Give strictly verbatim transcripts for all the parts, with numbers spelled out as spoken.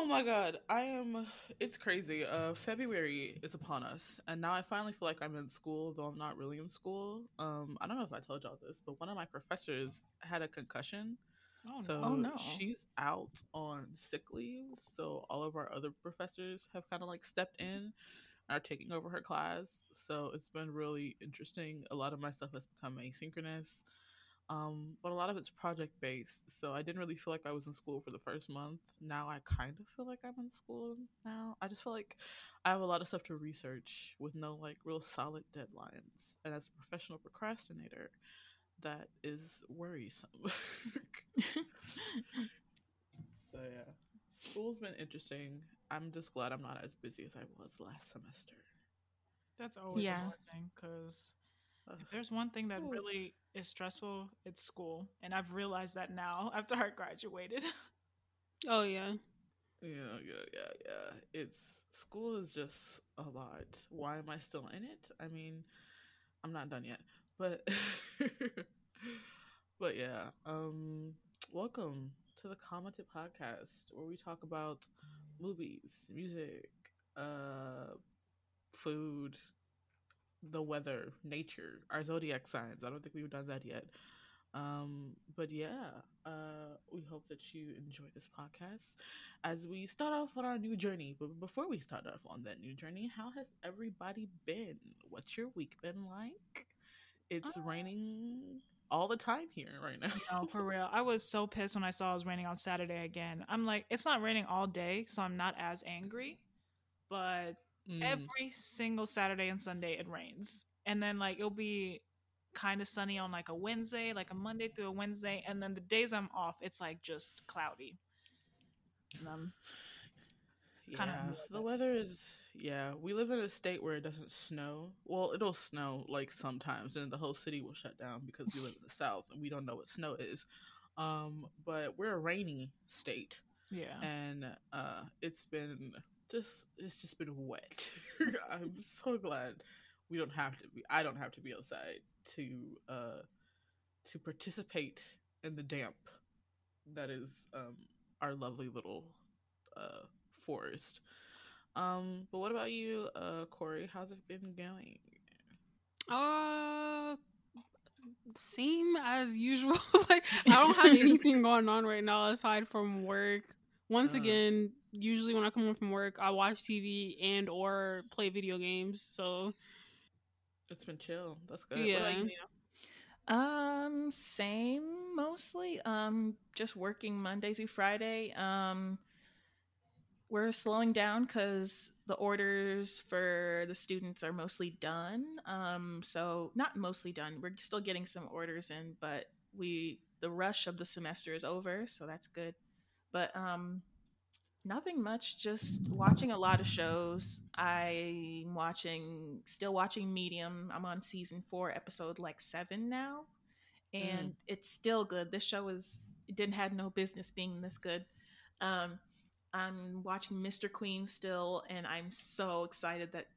Oh my god, I am, it's crazy. Uh, February is upon us, and now I finally feel like I'm in school, though I'm not really in school. Um, I don't know if I told y'all this, but one of my professors had a concussion, oh, so oh, no. she's out on sick leave, so all of our other professors have kind of like stepped in and are taking over her class, so it's been really interesting. A lot of my stuff has become asynchronous. Um, but a lot of it's project-based, so I didn't really feel like I was in school for the first month. Now I kind of feel like I'm in school now. I just feel like I have a lot of stuff to research with no, like, real solid deadlines. And as a professional procrastinator, that is worrisome. So, yeah. School's been interesting. I'm just glad I'm not as busy as I was last semester. That's always yeah. a blessing, because... if there's one thing that really is stressful, it's school. And I've realized that now after I graduated. Oh, yeah. Yeah, yeah, yeah, yeah. It's, school is just a lot. Why am I still in it? I mean, I'm not done yet. But, but yeah. Um, welcome to the Commented Podcast, where we talk about movies, music, uh, food, the weather, nature, our zodiac signs. I don't think we've done that yet. Um, but yeah, uh, we hope that you enjoy this podcast as we start off on our new journey. But before we start off on that new journey, how has everybody been? What's your week been like? It's uh, raining all the time here right now. No, for real. I was so pissed when I saw it was raining on Saturday again. I'm like, it's not raining all day, so I'm not as angry. But... Mm. every single Saturday and Sunday it rains, and then like it'll be kind of sunny on like a Wednesday, like a Monday through a Wednesday, and then the days I'm off it's like just cloudy. And I'm kind yeah. of the weather is yeah we live in a state where it doesn't snow. Well, it'll snow like sometimes, and the whole city will shut down because we live in the South and we don't know what snow is. Um but we're a rainy state, yeah and uh it's been Just it's just been wet. I'm so glad we don't have to be. I don't have to be outside to uh to participate in the damp that is um our lovely little uh forest. Um, but what about you, uh, Corey? How's it been going? Uh, same as usual. Like I don't have anything going on right now aside from work. Once uh, again, usually when I come home from work, I watch T V and or play video games. So it's been chill. That's good. Yeah. What about you, Nina? Um, same mostly. Um, just working Monday through Friday. Um, we're slowing down because the orders for the students are mostly done. Um, so not mostly done. We're still getting some orders in, but we the rush of the semester is over, so that's good. But um, nothing much, just watching a lot of shows. I'm watching, still watching Medium. I'm on season four, episode like seven now. And mm. it's still good. This show is, it didn't have no business being this good. Um, I'm watching Mister Queen still. And I'm so excited that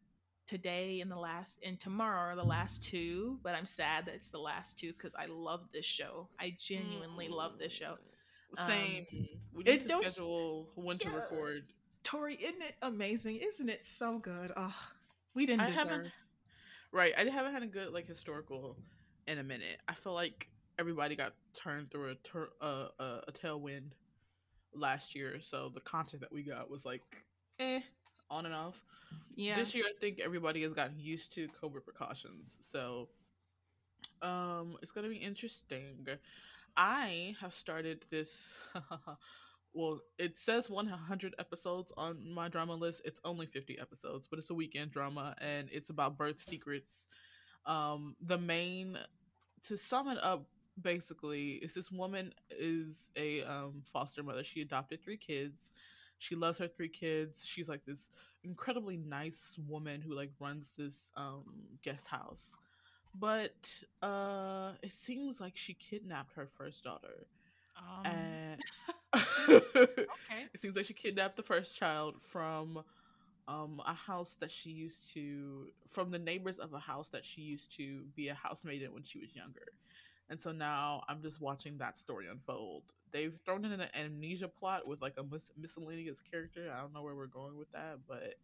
today and the last, and tomorrow are the last two. But I'm sad that it's the last two because I love this show. I genuinely mm. love this show. Same. Um, we need to schedule when yes. to record. Tori, isn't it amazing? Isn't it so good? Ugh, we didn't I deserve. Right, I haven't had a good like historical in a minute. I feel like everybody got turned through a tur- uh, uh, a tailwind last year, so the content that we got was like, eh, on and off. Yeah. This year, I think everybody has gotten used to COVID precautions, so um, it's gonna be interesting. I have started this, well, it says one hundred episodes on my drama list. It's only fifty episodes, but it's a weekend drama, and it's about birth secrets. Um, the main, to sum it up, basically, is this woman is a um, foster mother. She adopted three kids. She loves her three kids. She's like this incredibly nice woman who like runs this um, guest house. But uh, it seems like she kidnapped her first daughter. Um. And okay. It seems like she kidnapped the first child from um, a house that she used to, from the neighbors of a house that she used to be a housemaid in when she was younger. And so now I'm just watching that story unfold they've thrown in an amnesia plot with like a mis- miscellaneous character. I don't know where we're going with that, but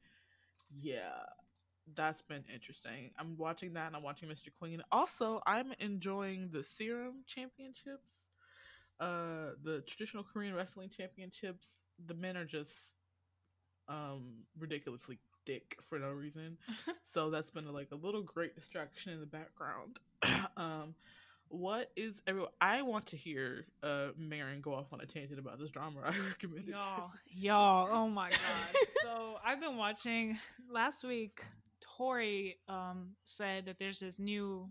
yeah, that's been interesting. I'm watching that and I'm watching Mister Queen. Also, I'm enjoying the Serum Championships, uh, the traditional Korean wrestling championships. The men are just um ridiculously dick for no reason. So that's been a, like a little great distraction in the background. um What is everyone? I want to hear uh Maren go off on a tangent about this drama I recommended. Y'all, to. y'all, oh my god! So I've been watching. Last week, Tori um said that there's this new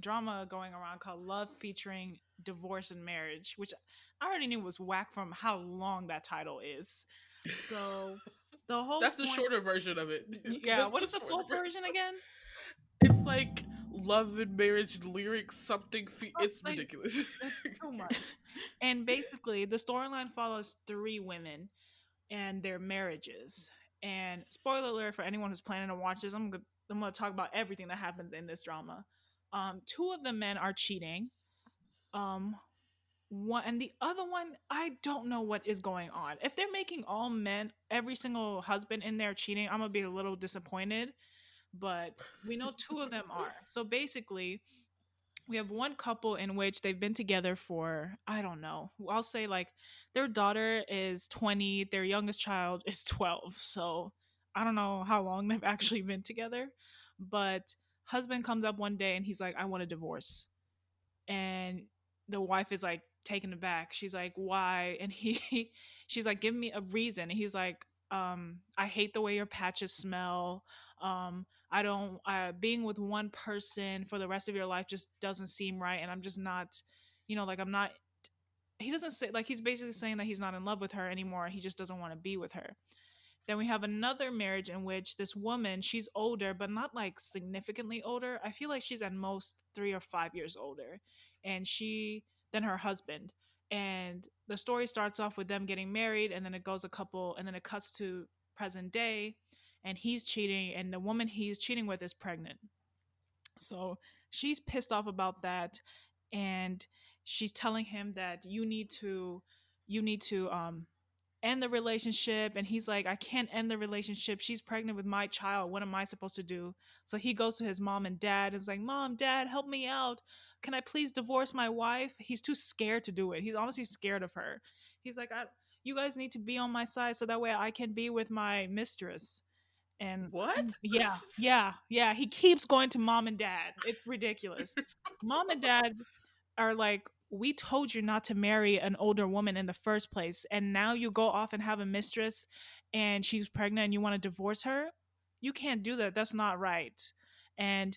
drama going around called Love Featuring Divorce and Marriage, which I already knew was whack from how long that title is. So the whole that's point- the shorter version of it. Yeah, that's what is the full version again? It's like. Love and marriage lyrics, something. Fe- it's like, ridiculous. It's so much. And basically, the storyline follows three women and their marriages. And spoiler alert for anyone who's planning to watch this, I'm gonna I'm gonna talk about everything that happens in this drama. Um, two of the men are cheating. Um, one and the other one, I don't know what is going on. If they're making all men, every single husband in there cheating, I'm gonna be a little disappointed. But we know two of them are. So basically, we have one couple in which they've been together for, I don't know, I'll say like their daughter is twenty, their youngest child is twelve. So I don't know how long they've actually been together. But husband comes up one day and he's like, I want a divorce. And the wife is like taken aback. She's like, why? And he, she's like, give me a reason. And he's like, um, I hate the way your patches smell. um I don't uh being with one person for the rest of your life just doesn't seem right, and I'm just not, you know, like I'm not, he doesn't say, like he's basically saying that he's not in love with her anymore, he just doesn't want to be with her. Then we have another marriage in which this woman, she's older but not like significantly older, I feel like she's at most three or five years older, and she than her husband, and the story starts off with them getting married, and then it goes a couple, and then it cuts to present day. And he's cheating, and the woman he's cheating with is pregnant. So she's pissed off about that, and she's telling him that you need to, you need to um, end the relationship. And he's like, I can't end the relationship. She's pregnant with my child. What am I supposed to do? So he goes to his mom and dad and is like, Mom, Dad, help me out. Can I please divorce my wife? He's too scared to do it. He's honestly scared of her. He's like, I, you guys need to be on my side so that way I can be with my mistress. And what? Yeah, yeah, yeah. He keeps going to mom and dad. It's ridiculous. Mom and dad are like, we told you not to marry an older woman in the first place, and now you go off and have a mistress and she's pregnant and you want to divorce her? You can't do that. That's not right. And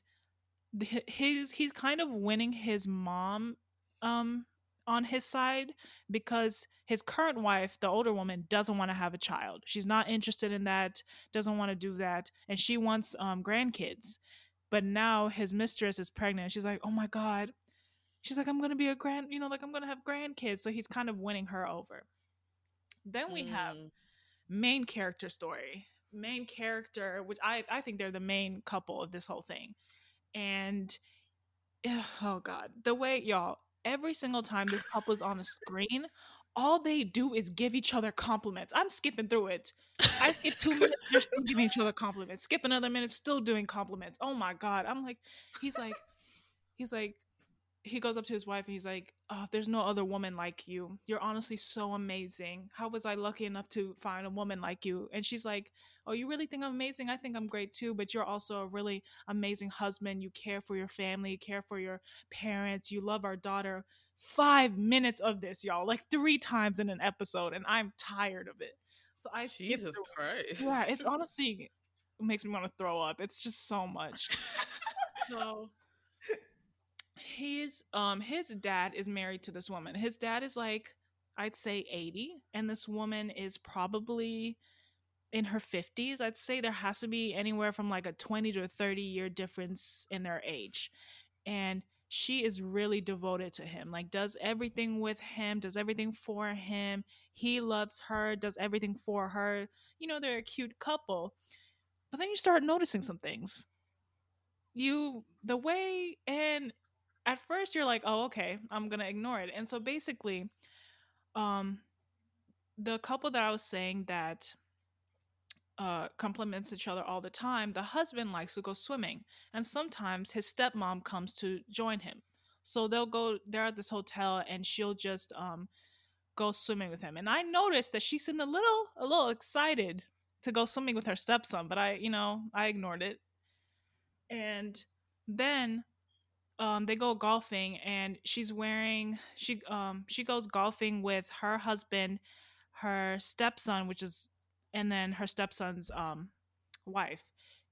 his he's kind of winning his mom um on his side because his current wife, the older woman, doesn't want to have a child. She's not interested in that, doesn't want to do that, and she wants um, grandkids. But now his mistress is pregnant. She's like, oh my God. She's like, I'm going to be a grand, you know, like I'm going to have grandkids. So he's kind of winning her over. Then we mm. have main character story. Main character, which I, I think they're the main couple of this whole thing. And, oh God, the way, y'all, every single time this couple's on the screen, all they do is give each other compliments. I'm skipping through it. I skip two minutes, they're still giving each other compliments. Skip another minute, still doing compliments. Oh my God. I'm like, he's like, he's like, he goes up to his wife and he's like, oh, there's no other woman like you. You're honestly so amazing. How was I lucky enough to find a woman like you? And she's like, oh, you really think I'm amazing? I think I'm great too, but you're also a really amazing husband. You care for your family, you care for your parents. You love our daughter. Five minutes of this, y'all, like three times in an episode, and I'm tired of it. So I Jesus Christ. Yeah, it's honestly, it makes me want to throw up. It's just so much. So his um his dad is married to this woman. His dad is like, I'd say eighty, and this woman is probably in her fifties. I'd say there has to be anywhere from like a twenty to a thirty year difference in their age, and she is really devoted to him, like does everything with him, does everything for him. He loves her, does everything for her. You know, they're a cute couple. But then you start noticing some things. You, the way, and at first you're like, oh, okay, I'm going to ignore it. And so basically Um, the couple that I was saying that uh, compliments each other all the time, the husband likes to go swimming, and sometimes his stepmom comes to join him. So they'll go, they're at this hotel, and she'll just um, go swimming with him. And I noticed that she seemed a little, a little excited to go swimming with her stepson, but I, you know, I ignored it. And then um, they go golfing, and she's wearing, she, um, she goes golfing with her husband, her stepson, which is, and then her stepson's um, wife.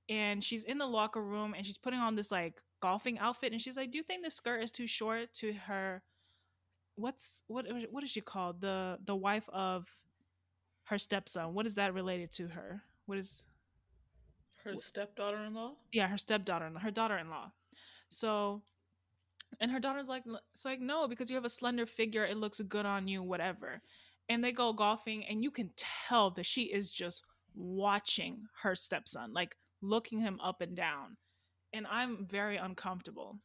And she's in the locker room, and she's putting on this like golfing outfit, and she's like, do you think the skirt is too short to her, what's what what is she called, the the wife of her stepson, what is that related to her, what is her stepdaughter-in-law? Yeah, her stepdaughter-in-law, her daughter-in-law. So, and her daughter's like, it's like, no, because you have a slender figure, it looks good on you, whatever. And they go golfing, and you can tell that she is just watching her stepson, like looking him up and down. And I'm very uncomfortable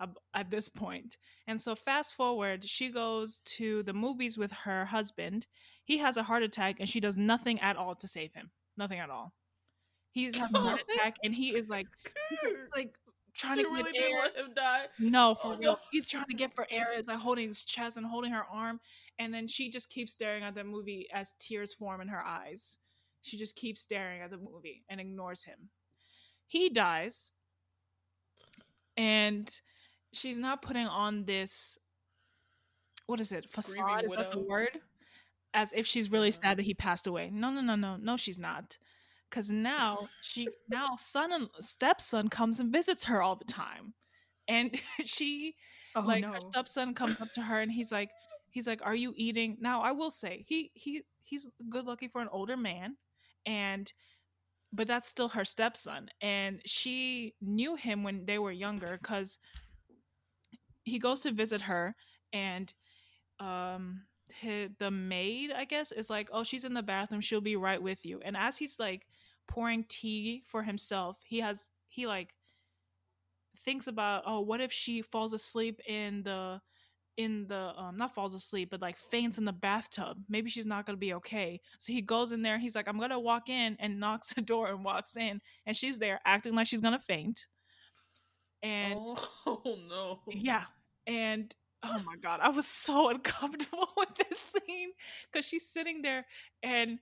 ab- at this point. And so fast forward, she goes to the movies with her husband. He has a heart attack, and she does nothing at all to save him. Nothing at all. He's having a heart attack, and he is like, he's like trying she to really get didn't air. Let him die. No, for oh, real. No. He's trying to get for air. It's like holding his chest and holding her arm. And then she just keeps staring at the movie as tears form in her eyes. She just keeps staring at the movie and ignores him. He dies. And she's not putting on this, what is it, facade, is that the word? As if she's really yeah. sad that he passed away. No, no, no, no, no, she's not. Because now, she, now son and stepson comes and visits her all the time. And she, oh, like, no. her stepson comes up to her, and he's like, he's like, are you eating? Now, I will say, he he he's good looking for an older man, and... but that's still her stepson. And she knew him when they were younger, because he goes to visit her, and um, his, the maid, I guess, is like, oh, she's in the bathroom, she'll be right with you. And as he's like pouring tea for himself, he has, he like thinks about, oh, what if she falls asleep in the, in the, um, not falls asleep, but like faints in the bathtub. Maybe she's not going to be okay. So he goes in there, and he's like, I'm going to walk in, and knocks the door and walks in, and she's there acting like she's going to faint. And oh no. Yeah. And oh my God, I was so uncomfortable with this scene, because she's sitting there, and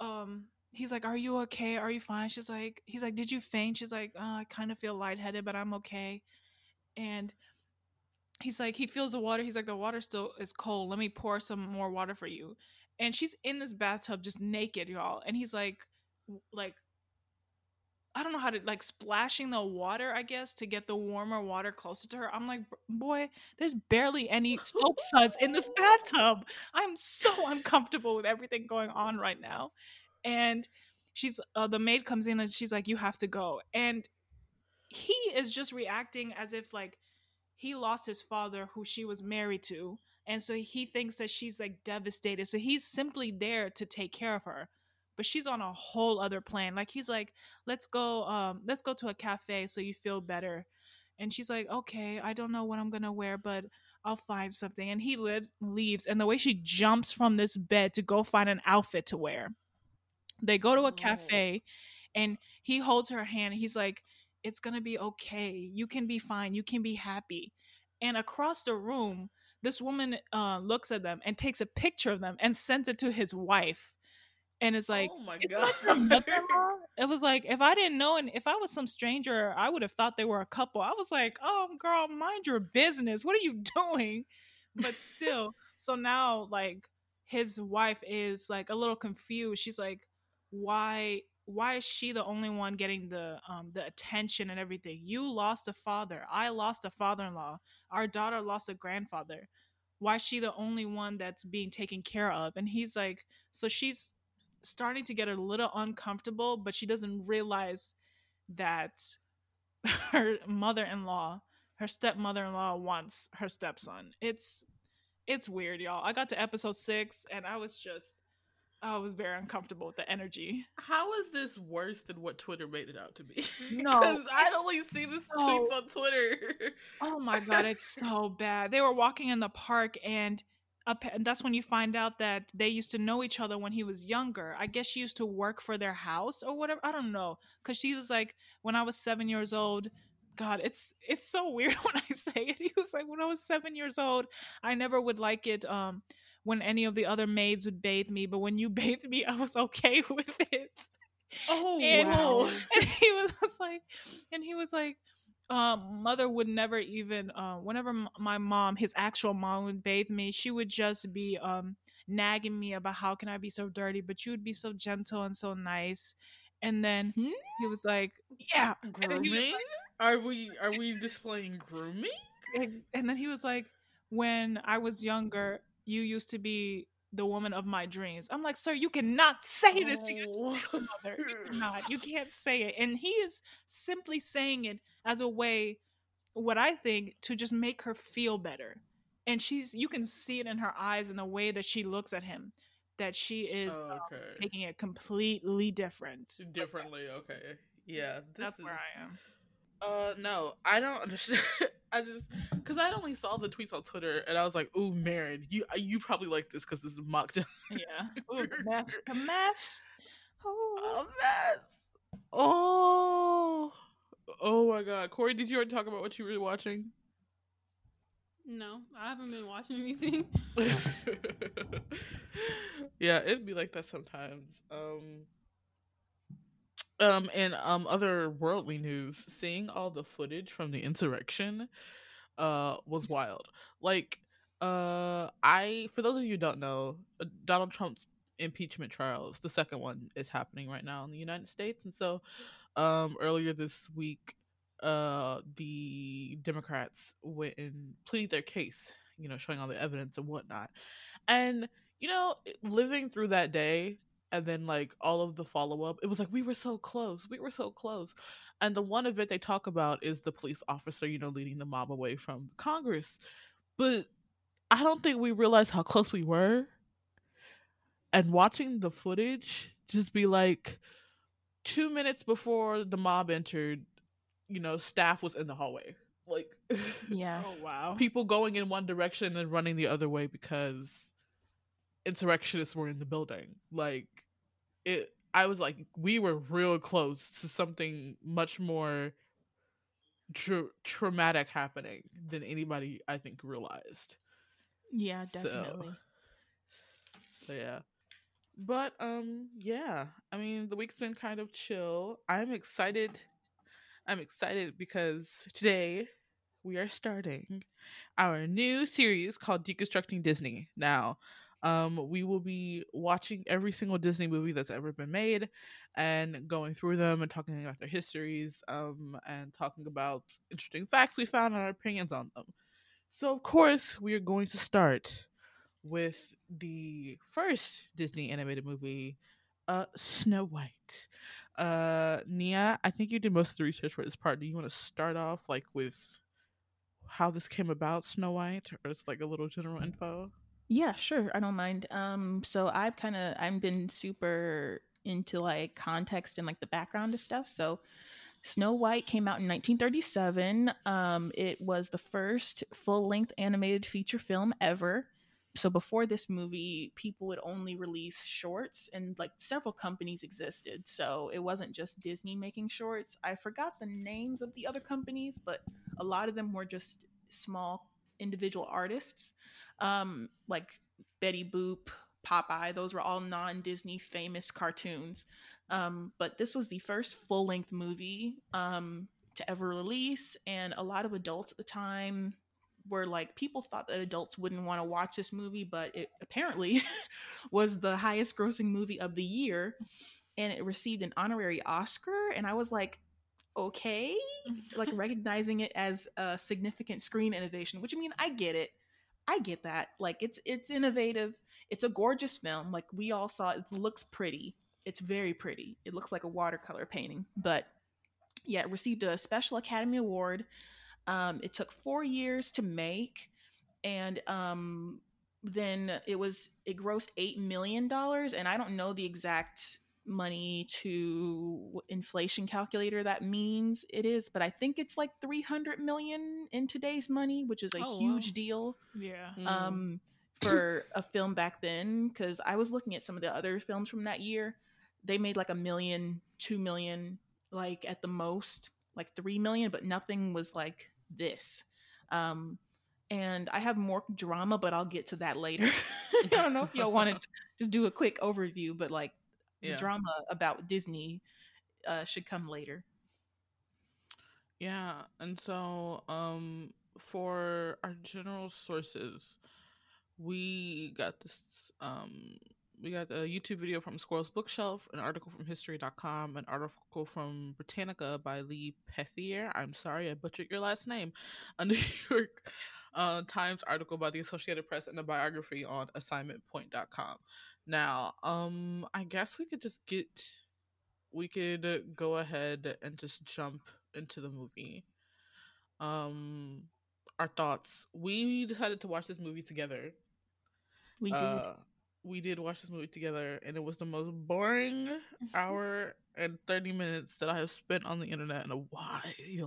um, he's like, are you okay? Are you fine? She's like, he's like, did you faint? She's like, oh, I kind of feel lightheaded, but I'm okay. And he's like, he feels the water. He's like, the water still is cold. Let me pour some more water for you. And she's in this bathtub just naked, y'all. And he's like, like, I don't know how to, like, splashing the water, I guess, to get the warmer water closer to her. I'm like, boy, there's barely any soap suds in this bathtub. I'm so uncomfortable with everything going on right now. And she's, uh, the maid comes in, and she's like, you have to go. And he is just reacting as if, like, he lost his father, who she was married to. And so he thinks that she's like devastated. So he's simply there to take care of her, but she's on a whole other plan. Like, he's like, let's go, um, let's go to a cafe so you feel better. And she's like, okay, I don't know what I'm going to wear, but I'll find something. And he lives, leaves. And the way she jumps from this bed to go find an outfit to wear, they go to a cafe, and he holds her hand. And he's like, it's going to be okay. You can be fine. You can be happy. And across the room, this woman uh, looks at them and takes a picture of them and sends it to his wife. And it's like, oh my God. It was like, if I didn't know, and if I was some stranger, I would have thought they were a couple. I was like, oh girl, mind your business. What are you doing? But still, so now like his wife is like a little confused. She's like, why Why is she the only one getting the um, the attention and everything? You lost a father. I lost a father-in-law. Our daughter lost a grandfather. Why is she the only one that's being taken care of? And he's like, so she's starting to get a little uncomfortable, but she doesn't realize that her mother-in-law, her stepmother-in-law, wants her stepson. It's it's weird, y'all. I got to episode six, and I was just... I was very uncomfortable with the energy. How is this worse than what Twitter made it out to be? No. Because I only see this so, tweets on Twitter. Oh my God, it's so bad. They were walking in the park, and and that's when you find out that they used to know each other when he was younger. I guess she used to work for their house or whatever. I don't know. Because she was like, when I was seven years old, God, it's it's so weird when I say it. He was like, when I was seven years old, I never would like it um, when any of the other maids would bathe me. But when you bathed me, I was okay with it. Oh, and, wow. And he was like, and he was like, Um, mother would never even, uh, whenever m- my mom, his actual mom, would bathe me, she would just be um, nagging me about how can I be so dirty, but you would be so gentle and so nice. And then hmm? he was like, yeah. Grooming? Like, are we, are we displaying grooming? And, and then he was like, when I was younger, you used to be the woman of my dreams. I'm like, sir, you cannot say this to your mother. You cannot. You can't say it. And he is simply saying it as a way, what I think, to just make her feel better. And she's, you can see it in her eyes and the way that she looks at him, that she is oh, okay. um, taking it completely different. Differently, okay. okay. Yeah. That's is... where I am. Uh, no, I don't understand. I just, because I only saw the tweets on Twitter, and I was like, "Ooh, Maren, you you probably like this because this is mocked." Yeah, ooh, mess, a mess, ooh. A mess. Oh, oh my God, Corey, did you already talk about what you were watching? No, I haven't been watching anything. Yeah, it'd be like that sometimes. Um. Um, and um, other worldly news, seeing all the footage from the insurrection uh, was wild. Like, uh, I, for those of you who don't know, Donald Trump's impeachment trials, the second one, is happening right now in the United States. And so um, earlier this week, uh, the Democrats went and pleaded their case, you know, showing all the evidence and whatnot. And, you know, living through that day, and then, like, all of the follow-up, it was like, we were so close. We were so close. And the one event they talk about is the police officer, you know, leading the mob away from Congress. But I don't think we realized how close we were. And watching the footage just be like, two minutes before the mob entered, you know, staff was in the hallway. Like, yeah. Oh, wow. People going in one direction and running the other way because insurrectionists were in the building. Like, it I was like, we were real close to something much more tra- traumatic happening than anybody I think realized. Yeah, definitely. So, so yeah, but um yeah, I mean, the week's been kind of chill. I'm excited I'm excited because today we are starting our new series called Deconstructing Disney. Now, Um, we will be watching every single Disney movie that's ever been made and going through them and talking about their histories, um, and talking about interesting facts we found and our opinions on them. So, of course, we are going to start with the first Disney animated movie, uh, Snow White. Uh, Nia, I think you did most of the research for this part. Do you want to start off, like, with how this came about, Snow White, or it's like a little general info? Yeah, sure. I don't mind. Um, so I've kind of, I've been super into like context and like the background of stuff. So Snow White came out in nineteen thirty-seven. Um, it was the first full-length animated feature film ever. So before this movie, people would only release shorts, and like several companies existed. So it wasn't just Disney making shorts. I forgot the names of the other companies, but a lot of them were just small individual artists. Um, like Betty Boop, Popeye, those were all non-Disney famous cartoons. Um, but this was the first full-length movie um, to ever release, and a lot of adults at the time were like, people thought that adults wouldn't want to watch this movie, but it apparently was the highest-grossing movie of the year, and it received an honorary Oscar, and I was like, okay, like recognizing it as a significant screen innovation, which, I mean, I get it. I get that. Like, it's it's innovative. It's a gorgeous film. Like, we all saw it. It looks pretty. It's very pretty. It looks like a watercolor painting. But, yeah, it received a Special Academy Award. Um, it took four years to make. And um, then it was, it grossed eight million dollars. And I don't know the exact money to inflation calculator that means it is, but I think it's like three hundred million in today's money, which is a oh, huge wow. deal. Yeah. Um, for a film back then, because I was looking at some of the other films from that year. They made like a million, two million, like at the most, like three million, but nothing was like this. Um, and I have more drama, but I'll get to that later. I don't know if y'all want to just do a quick overview, but like yeah. the drama about Disney uh, should come later. Yeah, and so um, for our general sources, we got this. Um, we got a YouTube video from Squirrel's Bookshelf, an article from History dot com, an article from Britannica by Lee Pethier. I'm sorry, I butchered your last name. A New York uh, Times article by the Associated Press, and a biography on assignment point dot com. Now, um, I guess we could just get, we could go ahead and just jump into the movie. Um, our thoughts. We decided to watch this movie together. We did. Uh, we did watch this movie together, and it was the most boring hour and thirty minutes that I have spent on the internet in a while. It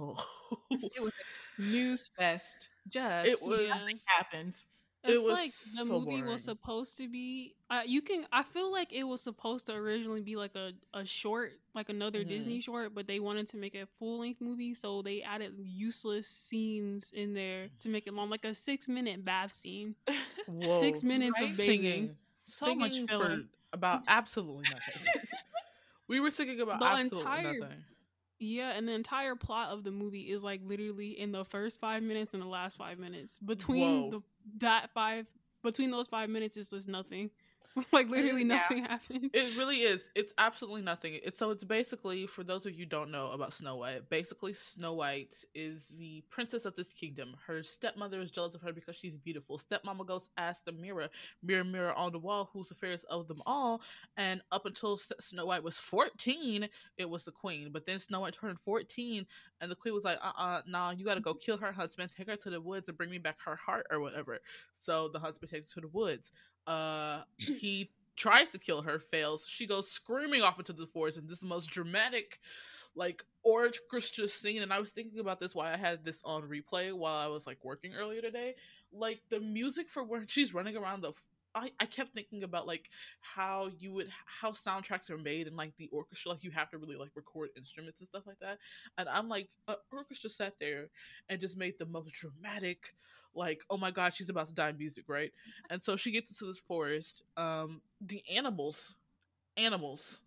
was a news fest. Just it was, nothing happens. It's it like the so movie boring. was supposed to be. Uh, you can. I feel like it was supposed to originally be like a, a short, like another mm-hmm. Disney short, but they wanted to make a full length movie, so they added useless scenes in there to make it long, like a six minute bath scene. Whoa, six minutes right? of bathing. Singing. So singing much filler about absolutely nothing. We were thinking about the absolutely entire, nothing. Yeah, and the entire plot of the movie is like literally in the first five minutes and the last five minutes. Between Whoa. the that five between those five minutes is just nothing. Like literally nothing yeah. happens. It really is. It's absolutely nothing. It's so it's basically, for those of you who don't know about Snow White, basically Snow White is the princess of this kingdom. Her stepmother is jealous of her because she's beautiful. Stepmama goes ask the mirror, mirror, mirror on the wall, who's the fairest of them all? And up until Snow White was fourteen, it was the queen. But then Snow White turned fourteen, and the queen was like, uh-uh, nah, you gotta go kill her husband, take her to the woods, and bring me back her heart or whatever. So the husband takes her to the woods. Uh, he tries to kill her, fails. She goes screaming off into the forest, and this is the most dramatic, like, orchestra scene. And I was thinking about this, why I had this on replay while I was, like, working earlier today. Like, the music for when she's running around the... F- I, I kept thinking about, like, how you would... How soundtracks are made and, like, the orchestra. Like, you have to really, like, record instruments and stuff like that. And I'm like, an orchestra sat there and just made the most dramatic... Like, oh my god, she's about to die in music, right? And so she gets into this forest. Um, the animals, animals,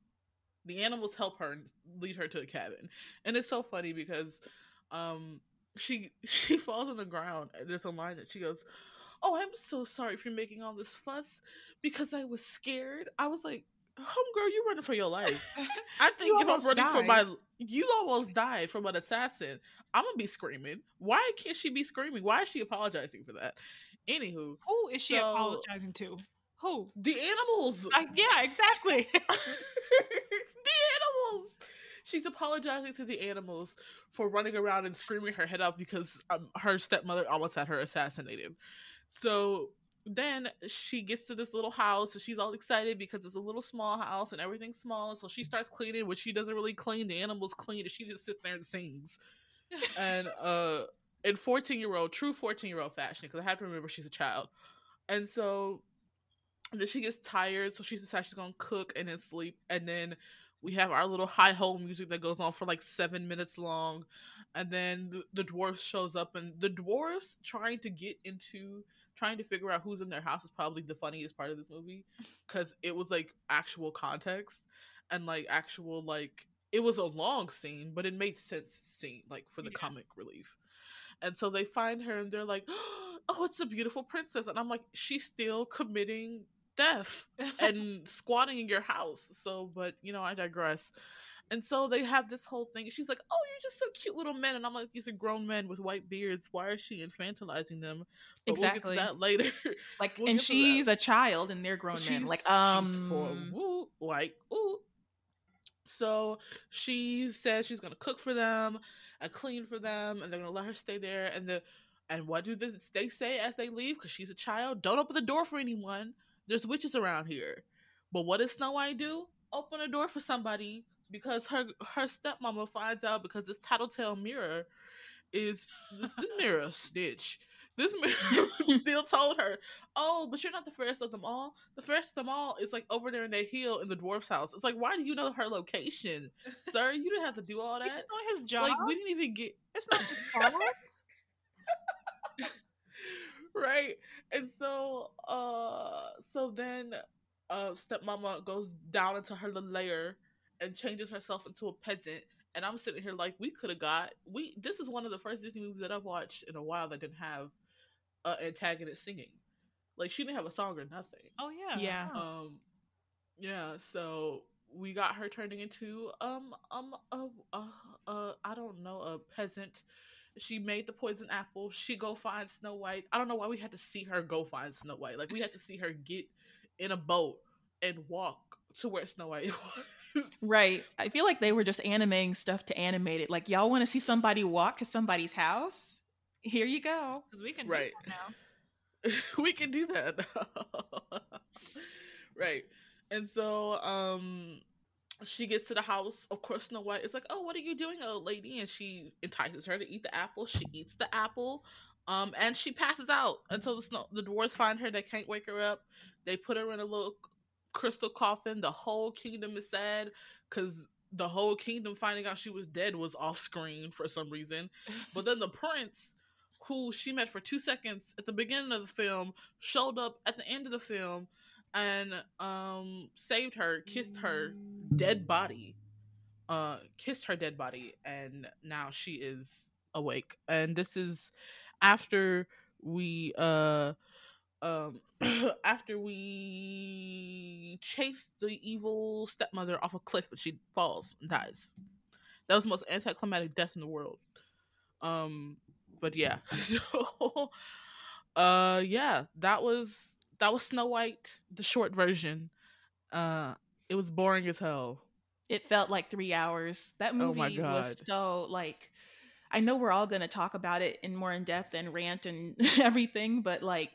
the animals help her and lead her to a cabin. And it's so funny because um, she she falls on the ground. And there's a line that she goes, "Oh, I'm so sorry for making all this fuss because I was scared." I was like, homegirl, you running for your life. I think if I'm running died. for my... You almost died from an assassin. I'm gonna be screaming. Why can't she be screaming? Why is she apologizing for that? Anywho. Who is she so, apologizing to? Who? The animals. Uh, yeah, exactly. The animals. She's apologizing to the animals for running around and screaming her head off because um, her stepmother almost had her assassinated. So... Then she gets to this little house, and she's all excited because it's a little small house and everything's small. So she starts cleaning, which she doesn't really clean. The animals clean, and she just sits there and sings. And uh, in fourteen-year-old, true fourteen-year-old fashion, because I have to remember she's a child. And so then she gets tired, so she decides she's gonna cook and then sleep. And then we have our little hi-ho music that goes on for like seven minutes long. And then the dwarf shows up, and the dwarves trying to get into. Trying to figure out who's in their house is probably the funniest part of this movie, because it was like actual context and like actual like it was a long scene, but it made sense scene like for the yeah. comic relief. And so they find her, and they're like, "Oh, it's a beautiful princess," and I'm like, "She's still committing theft and squatting in your house." So, but you know, I digress. And so they have this whole thing. She's like, "Oh, you're just so cute little men." And I'm like, these are grown men with white beards. Why is she infantilizing them? But exactly. We'll get to that later. Like, we'll and she's a child and they're grown she's, men. Like, um. For, woo, like, ooh. So she says she's going to cook for them and clean for them. And they're going to let her stay there. And the and what do they, they say as they leave? Because she's a child. Don't open the door for anyone. There's witches around here. But what does Snow White do? Open a door for somebody. Because her her stepmama finds out because this tattletale mirror is this the mirror snitch This man still told her, oh, but you're not the fairest of them all. The fairest of them all is like over there in that hill in the dwarf's house. It's like, why do you know her location, sir? You didn't have to do all that. It's on his job. Like, we didn't even get. It's not his fault. Right. And so, uh, so then, uh, stepmama goes down into her little lair and changes herself into a peasant. And I'm sitting here like, we could have got, we, this is one of the first Disney movies that I've watched in a while that didn't have uh, antagonist singing. Like, she didn't have a song or nothing. Oh, yeah. Yeah. Um, yeah, so we got her turning into, um, um, uh, uh, uh, I don't know, a peasant. She made the poison apple. She go find Snow White. I don't know why we had to see her go find Snow White. Like, we had to see her get in a boat and walk to where Snow White was. Right. I feel like they were just animating stuff to animate it. Like, y'all want to see somebody walk to somebody's house? Here you go. Because we can right. do that now. We can do that. Right. And so um, she gets to the house. Of course, Snow White is like, oh, what are you doing, old lady? And she entices her to eat the apple. She eats the apple. Um, and she passes out until the, snow- the dwarves find her. They can't wake her up. They put her in a little crystal coffin. The whole kingdom is sad because the whole kingdom finding out she was dead was off screen for some reason. But then the prince, who she met for two seconds at the beginning of the film, showed up at the end of the film and um saved her, kissed her dead body, uh kissed her dead body, and now she is awake. And this is after we uh Um, after we chase the evil stepmother off a cliff and she falls and dies. That was the most anticlimactic death in the world. Um, but yeah, so uh, yeah, that was that was Snow White, the short version. Uh, it was boring as hell. It felt like three hours. That movie oh my God. was so like. I know we're all going to talk about it in more in depth and rant and everything, but like.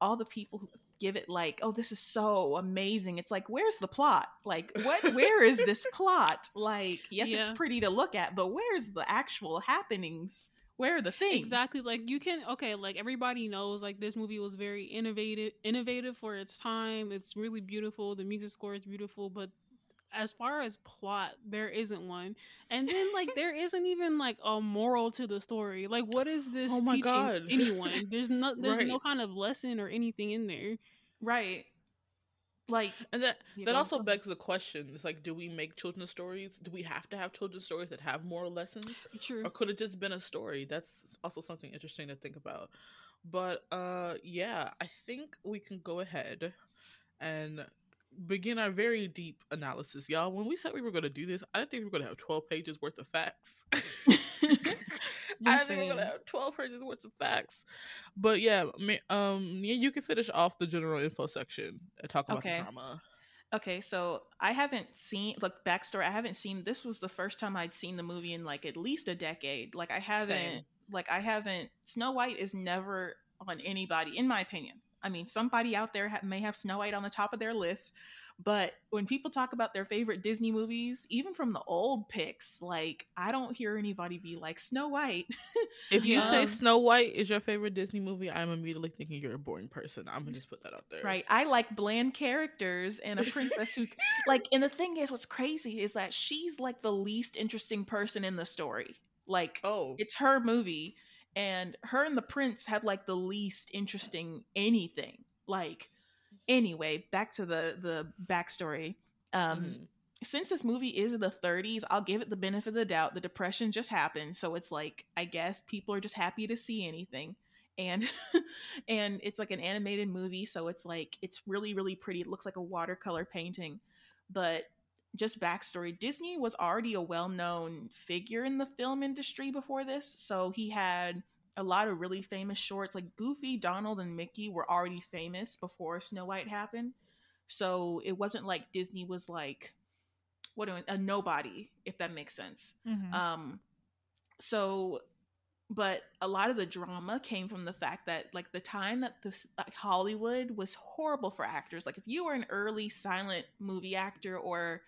All the people who give it like, oh, this is so amazing. It's like, where's the plot? Like, what? Where is this plot? Like, yes, yeah. It's pretty to look at, but where's the actual happenings? Where are the things? Exactly. Like, you can, okay, like everybody knows, like this movie was very innovative, innovative for its time. It's really beautiful. The music score is beautiful, but as far as plot, there isn't one. And then like there isn't even like a moral to the story. Like, what is this oh my teaching God. anyone? There's no there's right. no kind of lesson or anything in there. Right. Like, and that that know? also begs the question. It's like, do we make children's stories? Do we have to have children's stories that have moral lessons? True. Or could it just been a story? That's also something interesting to think about. But uh yeah, I think we can go ahead and begin our very deep analysis, y'all. When we said we were going to do this, I didn't think we were going to have twelve pages worth of facts. I didn't think we were going to have twelve pages worth of facts. But yeah, um, you can finish off the general info section and talk about okay. the drama. Okay, so I haven't seen, look, backstory, I haven't seen, this was the first time I'd seen the movie in like at least a decade. Like I haven't, Same. like I haven't, Snow White is never on anybody, in my opinion. I mean, somebody out there ha- may have Snow White on the top of their list, but when people talk about their favorite Disney movies, even from the old picks, like, I don't hear anybody be like, Snow White. If you um, say Snow White is your favorite Disney movie, I'm immediately thinking you're a boring person. I'm going to just put that out there. Right. I like bland characters and a princess who, like, and the thing is, what's crazy is that she's, like, the least interesting person in the story. Like, oh, it's her movie. And her and the prince had like the least interesting anything. Like, anyway, back to the the backstory. Um, mm-hmm. Since this movie is the thirties, I'll give it the benefit of the doubt. The Depression just happened, so it's like, I guess people are just happy to see anything. And and it's like an animated movie, so it's like, it's really really pretty. It looks like a watercolor painting, but. Just backstory, Disney was already a well-known figure in the film industry before this, so he had a lot of really famous shorts. Like Goofy, Donald, and Mickey were already famous before Snow White happened, so it wasn't like Disney was like, what, a nobody, if that makes sense. Mm-hmm. Um, so, but a lot of the drama came from the fact that like the time that this, like, Hollywood was horrible for actors. Like if you were an early silent movie actor or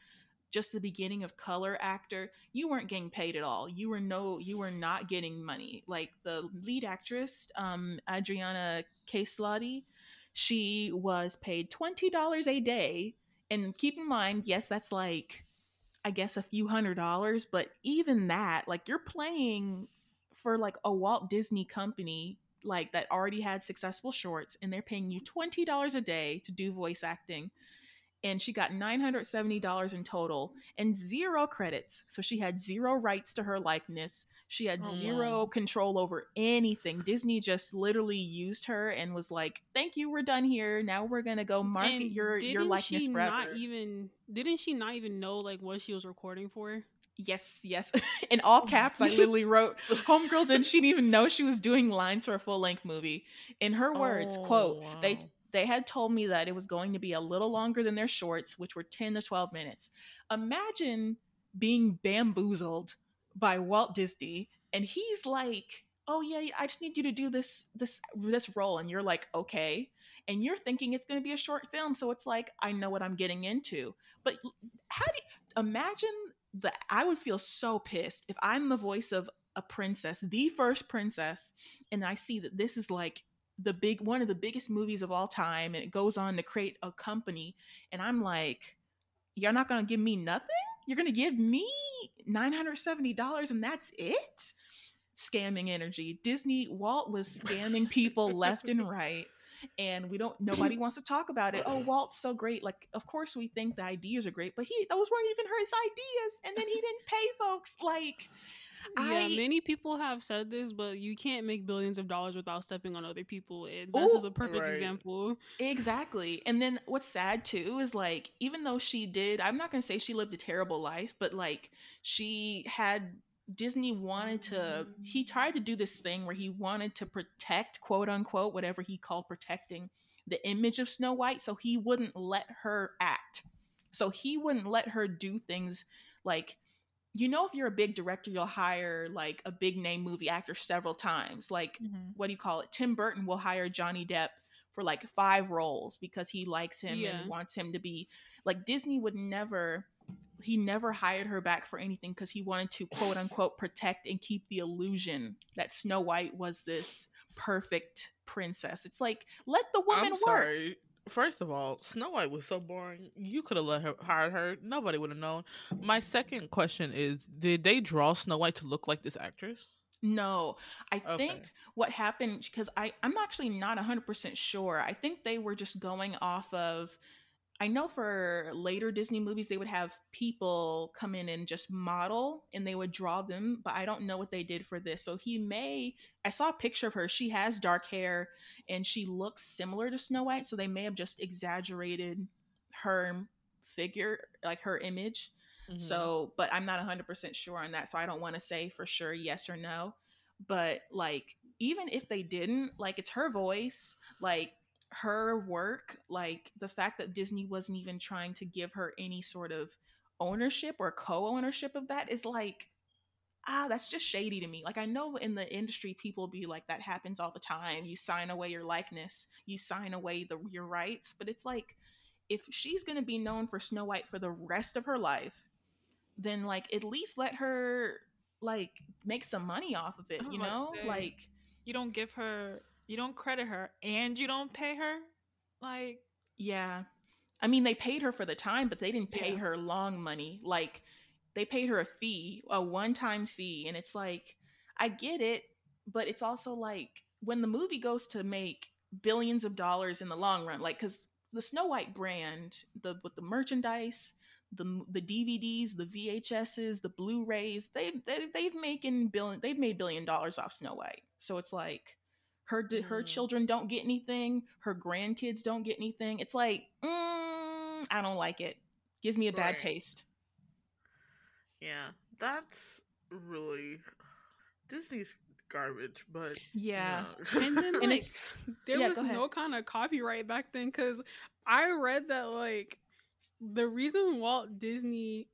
just the beginning of color actor, you weren't getting paid at all. You were no, you were not getting money. Like the lead actress, um, Adriana Caselotti, she was paid twenty dollars a day. And keep in mind, yes, that's like, I guess a few hundred dollars, but even that, like you're playing for like a Walt Disney company, like that already had successful shorts, and they're paying you twenty dollars a day to do voice acting. And she got nine hundred seventy dollars in total and zero credits. So she had zero rights to her likeness. She had oh, zero wow. control over anything. Disney just literally used her and was like, thank you, we're done here. Now we're going to go market and your, your likeness forever. Not even, didn't she not even know like what she was recording for? Yes, yes. In all caps, I literally wrote, homegirl didn't she even know she was doing lines for a full-length movie. In her words, oh, quote, wow. they... They had told me that it was going to be a little longer than their shorts, which were ten to twelve minutes. Imagine being bamboozled by Walt Disney, and he's like, oh yeah, I just need you to do this, this, this role. And you're like, okay. And you're thinking it's going to be a short film. So it's like, I know what I'm getting into. But how do you imagine that? I would feel so pissed if I'm the voice of a princess, the first princess, and I see that this is like, the big one of the biggest movies of all time, and it goes on to create a company, and I'm like, you're not gonna give me nothing? You're gonna give me nine hundred seventy dollars and that's it? Scamming energy. Disney, Walt was scamming people left and right, and we don't nobody wants to talk about it. Oh, Walt's so great. Like, of course we think the ideas are great, but he those weren't even his ideas, and then he didn't pay folks. Like, yeah, I, many people have said this, but you can't make billions of dollars without stepping on other people. And this ooh, is a perfect right. example. Exactly. And then what's sad too is like, even though she did, I'm not going to say she lived a terrible life, but like she had, Disney wanted to, he tried to do this thing where he wanted to protect, quote unquote, whatever he called protecting the image of Snow White. So he wouldn't let her act. So he wouldn't let her do things like, you know, if you're a big director, you'll hire like a big name movie actor several times. Like, mm-hmm. what do you call it? Tim Burton will hire Johnny Depp for like five roles because he likes him yeah. and wants him to be like Disney would never, he never hired her back for anything because he wanted to quote unquote protect and keep the illusion that Snow White was this perfect princess. It's like, let the woman I'm sorry. work. First of all, Snow White was so boring. You could have let her hired her. Nobody would have known. My second question is, did they draw Snow White to look like this actress? No. I okay. think what happened, because I'm actually not one hundred percent sure. I think they were just going off of, I know for later Disney movies, they would have people come in and just model and they would draw them, but I don't know what they did for this. So he may, I saw a picture of her. She has dark hair and she looks similar to Snow White. So they may have just exaggerated her figure, like her image. Mm-hmm. So, but I'm not one hundred percent sure on that. So I don't want to say for sure yes or no, but like, even if they didn't, like it's her voice, like, her work, like the fact that Disney wasn't even trying to give her any sort of ownership or co-ownership of that is like, ah, that's just shady to me. Like I know in the industry, people be like, that happens all the time. You sign away your likeness, you sign away the your rights. But it's like, if she's going to be known for Snow White for the rest of her life, then like at least let her like make some money off of it, you know? Like you don't give her... You don't credit her and you don't pay her? Like, yeah. I mean, they paid her for the time, but they didn't pay yeah. her long money. Like, they paid her a fee, a one-time fee. And it's like, I get it, but it's also like when the movie goes to make billions of dollars in the long run, like, because the Snow White brand, the with the merchandise, the the D V Ds, the V H S's, the Blu-rays, they, they, they've, making billion, they've made billion dollars off Snow White. So it's like... Her her mm. children don't get anything. Her grandkids don't get anything. It's like, mm, I don't like it. Gives me a bad right. taste. Yeah, that's really Disney's garbage. But yeah, you know. And then like and it's, there yeah, was no kind of copyright back then because I read that like the reason Walt Disney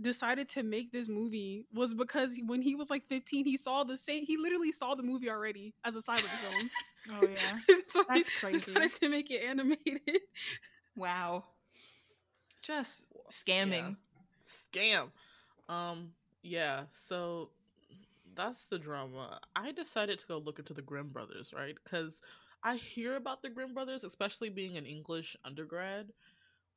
decided to make this movie was because when he was like fifteen, he saw the same, he literally saw the movie already as a silent film. Oh yeah. So that's crazy. Decided to make it animated. Wow. Just scamming. Yeah. scam. Um, yeah, so that's the drama. I decided to go look into the Grimm brothers, right? Because I hear about the Grimm brothers, especially being an English undergrad.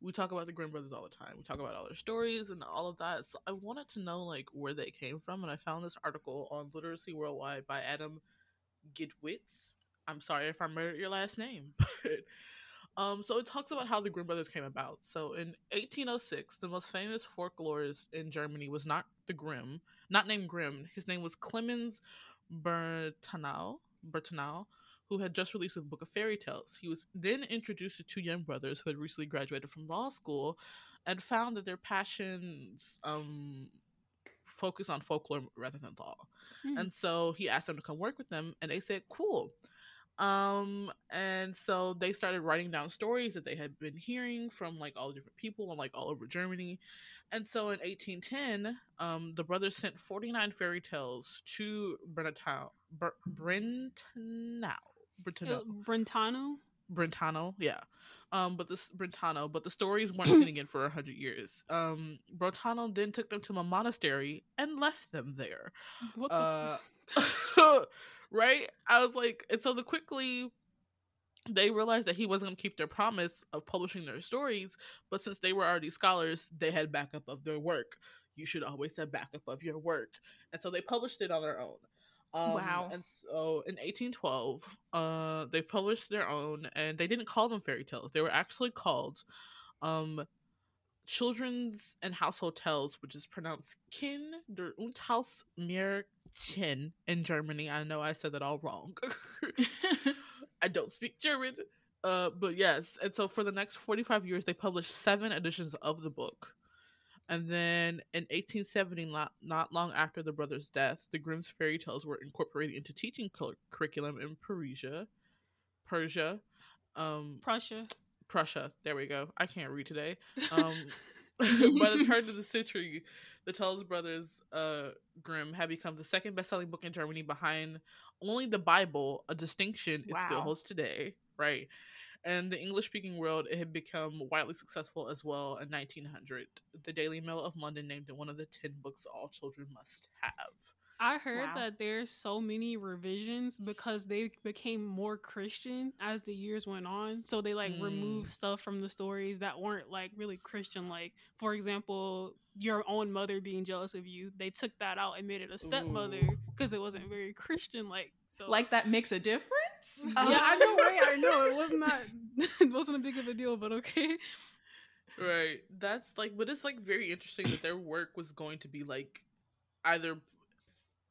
We talk about the Grimm brothers all the time. We talk about all their stories and all of that. So I wanted to know, like, where they came from. And I found this article on Literacy Worldwide by Adam Gidwitz. I'm sorry if I murdered your last name. But, um, so it talks about how the Grimm brothers came about. So in eighteen oh six, the most famous folklorist in Germany was not the Grimm, not named Grimm. His name was Clemens Brentano, Brentano, who had just released his book of fairy tales. He was then introduced to two young brothers who had recently graduated from law school and found that their passions um, focused on folklore rather than law. Mm. And so he asked them to come work with them, and they said, cool. Um, and so they started writing down stories that they had been hearing from, like, all different people and, like, all over Germany. And so in eighteen ten, um, the brothers sent forty-nine fairy tales to Brentano. Br- Brentano. Brentano. Brentano? Brentano, yeah. Um, but this Brentano, but the stories weren't seen again for a hundred years. Um, Brentano then took them to a monastery and left them there. What the uh, fuck? Right? I was like, and so the quickly they realized that he wasn't going to keep their promise of publishing their stories, but since they were already scholars, they had backup of their work. You should always have backup of your work. And so they published it on their own. Um, wow. And so in eighteen twelve, uh, they published their own, and they didn't call them fairy tales. They were actually called um, Children's and Household Tales, which is pronounced Kinder und Hausmärchen in Germany. I know I said that all wrong. I don't speak German. Uh, but yes, and so for the next forty-five years, they published seven editions of the book. And then in eighteen seventy, not, not long after the brothers' death, the Grimm's fairy tales were incorporated into teaching cur- curriculum in Persia. Persia. Um, Prussia. Prussia. There we go. I can't read today. Um, by the turn of the century, the Tales Brothers uh, Grimm had become the second best-selling book in Germany behind only the Bible, a distinction wow. it still holds today. Right. And the English-speaking world, it had become widely successful as well in nineteen hundred. The Daily Mail of London named it one of the ten books all children must have. I heard wow. that there's so many revisions because they became more Christian as the years went on. So they, like, mm. removed stuff from the stories that weren't, like, really Christian. Like, for example, your own mother being jealous of you. They took that out and made it a stepmother because it wasn't very Christian-like. So. Like, that makes a difference? Yeah, I know, right? I know. It was not, it wasn't a big of a deal, but okay. Right. That's, like, but it's, like, very interesting that their work was going to be, like, either,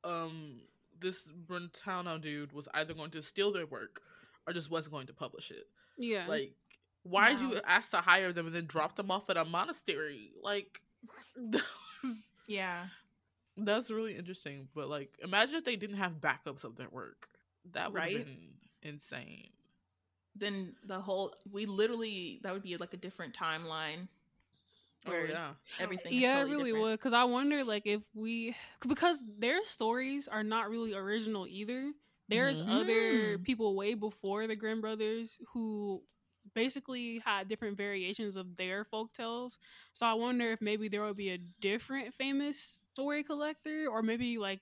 um, this Brentano dude was either going to steal their work or just wasn't going to publish it. Yeah. Like, why did wow. you ask to hire them and then drop them off at a monastery? Like, yeah. That's really interesting, but, like, imagine if they didn't have backups of their work. That would have right? been insane. Then the whole, we literally, that would be, like, a different timeline. Where oh, yeah. Everything is yeah, totally it really different. Would, because I wonder, like, if we, because their stories are not really original either. There's mm-hmm. other people way before the Grimm brothers who basically had different variations of their folktales. So I wonder if maybe there will be a different famous story collector, or maybe, like,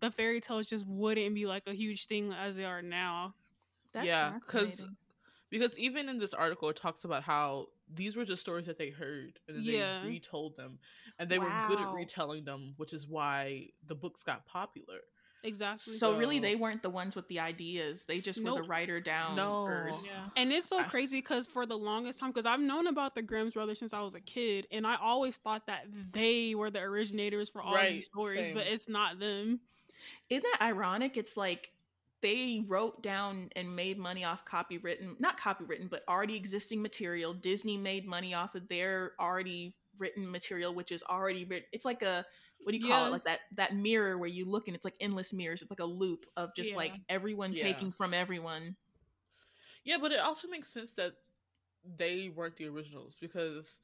the fairy tales just wouldn't be, like, a huge thing as they are now. That's yeah, because because even in this article, it talks about how these were just stories that they heard and yeah. they retold them, and they wow. were good at retelling them, which is why the books got popular. Exactly. So, so really, they weren't the ones with the ideas. They just nope. were the writer down. No. Yeah. And it's so crazy because for the longest time, because I've known about the Grimm's brothers since I was a kid, and I always thought that they were the originators for all right. these stories, same. But it's not them. Isn't that ironic? It's like they wrote down and made money off copywritten, not copywritten, but already existing material. Disney made money off of their already written material, which is already written. It's like a, what do you call yeah. it? Like that, that mirror where you look and it's like endless mirrors. It's like a loop of just yeah. like everyone yeah. taking from everyone. Yeah, but it also makes sense that they weren't the originals because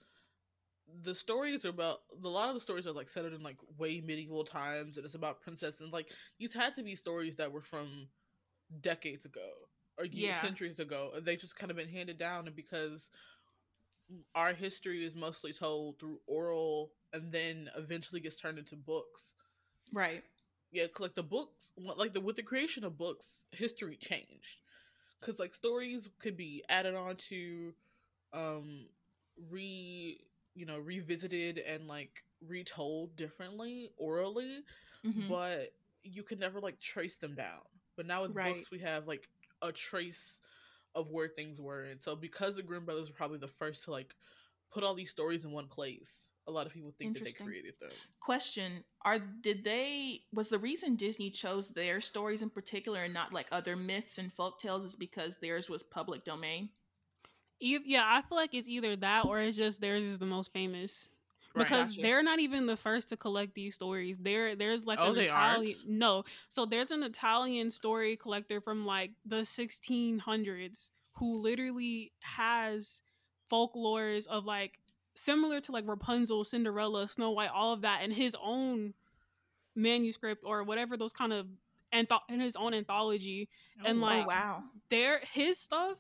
the stories are about a lot of the stories are like centered in like way medieval times, and it's about princesses, and like these had to be stories that were from decades ago or yeah. centuries ago, and they just kind of been handed down. And because our history is mostly told through oral and then eventually gets turned into books. Right. Yeah, because, like, the books, like, the with the creation of books, history changed. Because, like, stories could be added on to, um, re, you know, revisited and, like, retold differently, orally, mm-hmm. but you could never, like, trace them down. But now with right. books, we have, like, a trace of where things were. And so because the Grimm brothers were probably the first to, like, put all these stories in one place, a lot of people think that they created them. Question, are did they was the reason Disney chose their stories in particular and not like other myths and folk tales is because theirs was public domain? Yeah, I feel like it's either that or it's just theirs is the most famous. Right, because gotcha. They're not even the first to collect these stories. There, there's like oh, an Italian. Aren't? No, so there's an Italian story collector from like the sixteen hundreds who literally has folklores of like similar to like Rapunzel, Cinderella, Snow White, all of that in his own manuscript or whatever those kind of antho- in his own anthology. Oh, and like, wow, their his stuff.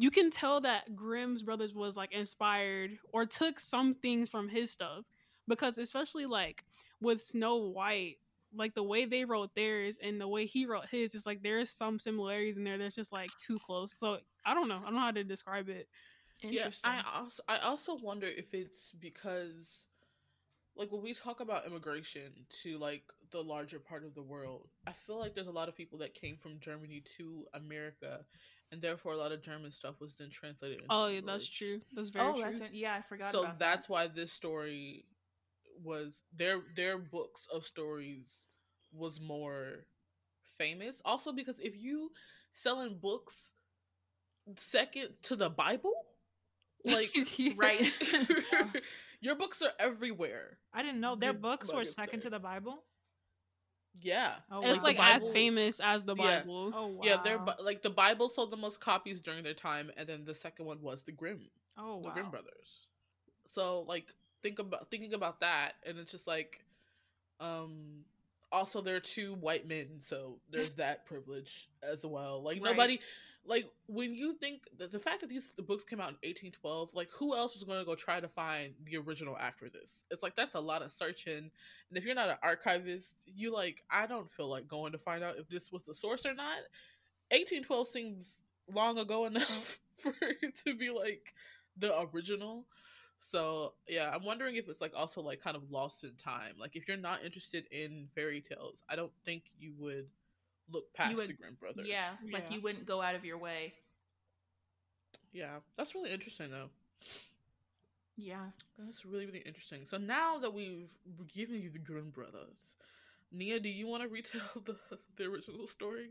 You can tell that Grimm's brothers was like inspired or took some things from his stuff because especially like with Snow White, like the way they wrote theirs and the way he wrote his, it's like there is some similarities in there that's just like too close. So I don't know. I don't know how to describe it. Interesting. Yeah, I also, I also wonder if it's because like when we talk about immigration to like the larger part of the world, I feel like there's a lot of people that came from Germany to America. And therefore, a lot of German stuff was then translated into English. Oh, yeah, that's true. That's very oh, true. That's a, yeah, I forgot so about So that's that. Why this story was... Their their books of stories was more famous. Also, because if you selling books second to the Bible, like, right? Yeah. Your books are everywhere. I didn't know. Their the, books were second to the Bible? Yeah. Oh, wow. It's like as famous as the Bible. Yeah. Oh, wow. Yeah, they're like the Bible sold the most copies during their time, and then the second one was the Grimm. Oh, the wow. Grimm brothers. So like think about thinking about that, and it's just like, um, also there are two white men, so there's that privilege as well. Like right. nobody, like when you think that the fact that these the books came out in eighteen twelve, like who else was going to go try to find the original after this? It's like that's a lot of searching, and if you're not an archivist, you like I don't feel like going to find out if this was the source or not. eighteen twelve seems long ago enough for it to be like the original. So yeah, I'm wondering if it's like also like kind of lost in time. Like if you're not interested in fairy tales, I don't think you would look past would, the Grimm brothers. Yeah, yeah, like you wouldn't go out of your way. Yeah, that's really interesting though. Yeah, that's really really interesting. So now that we've given you the Grimm brothers, Nia, do you want to retell the the original story?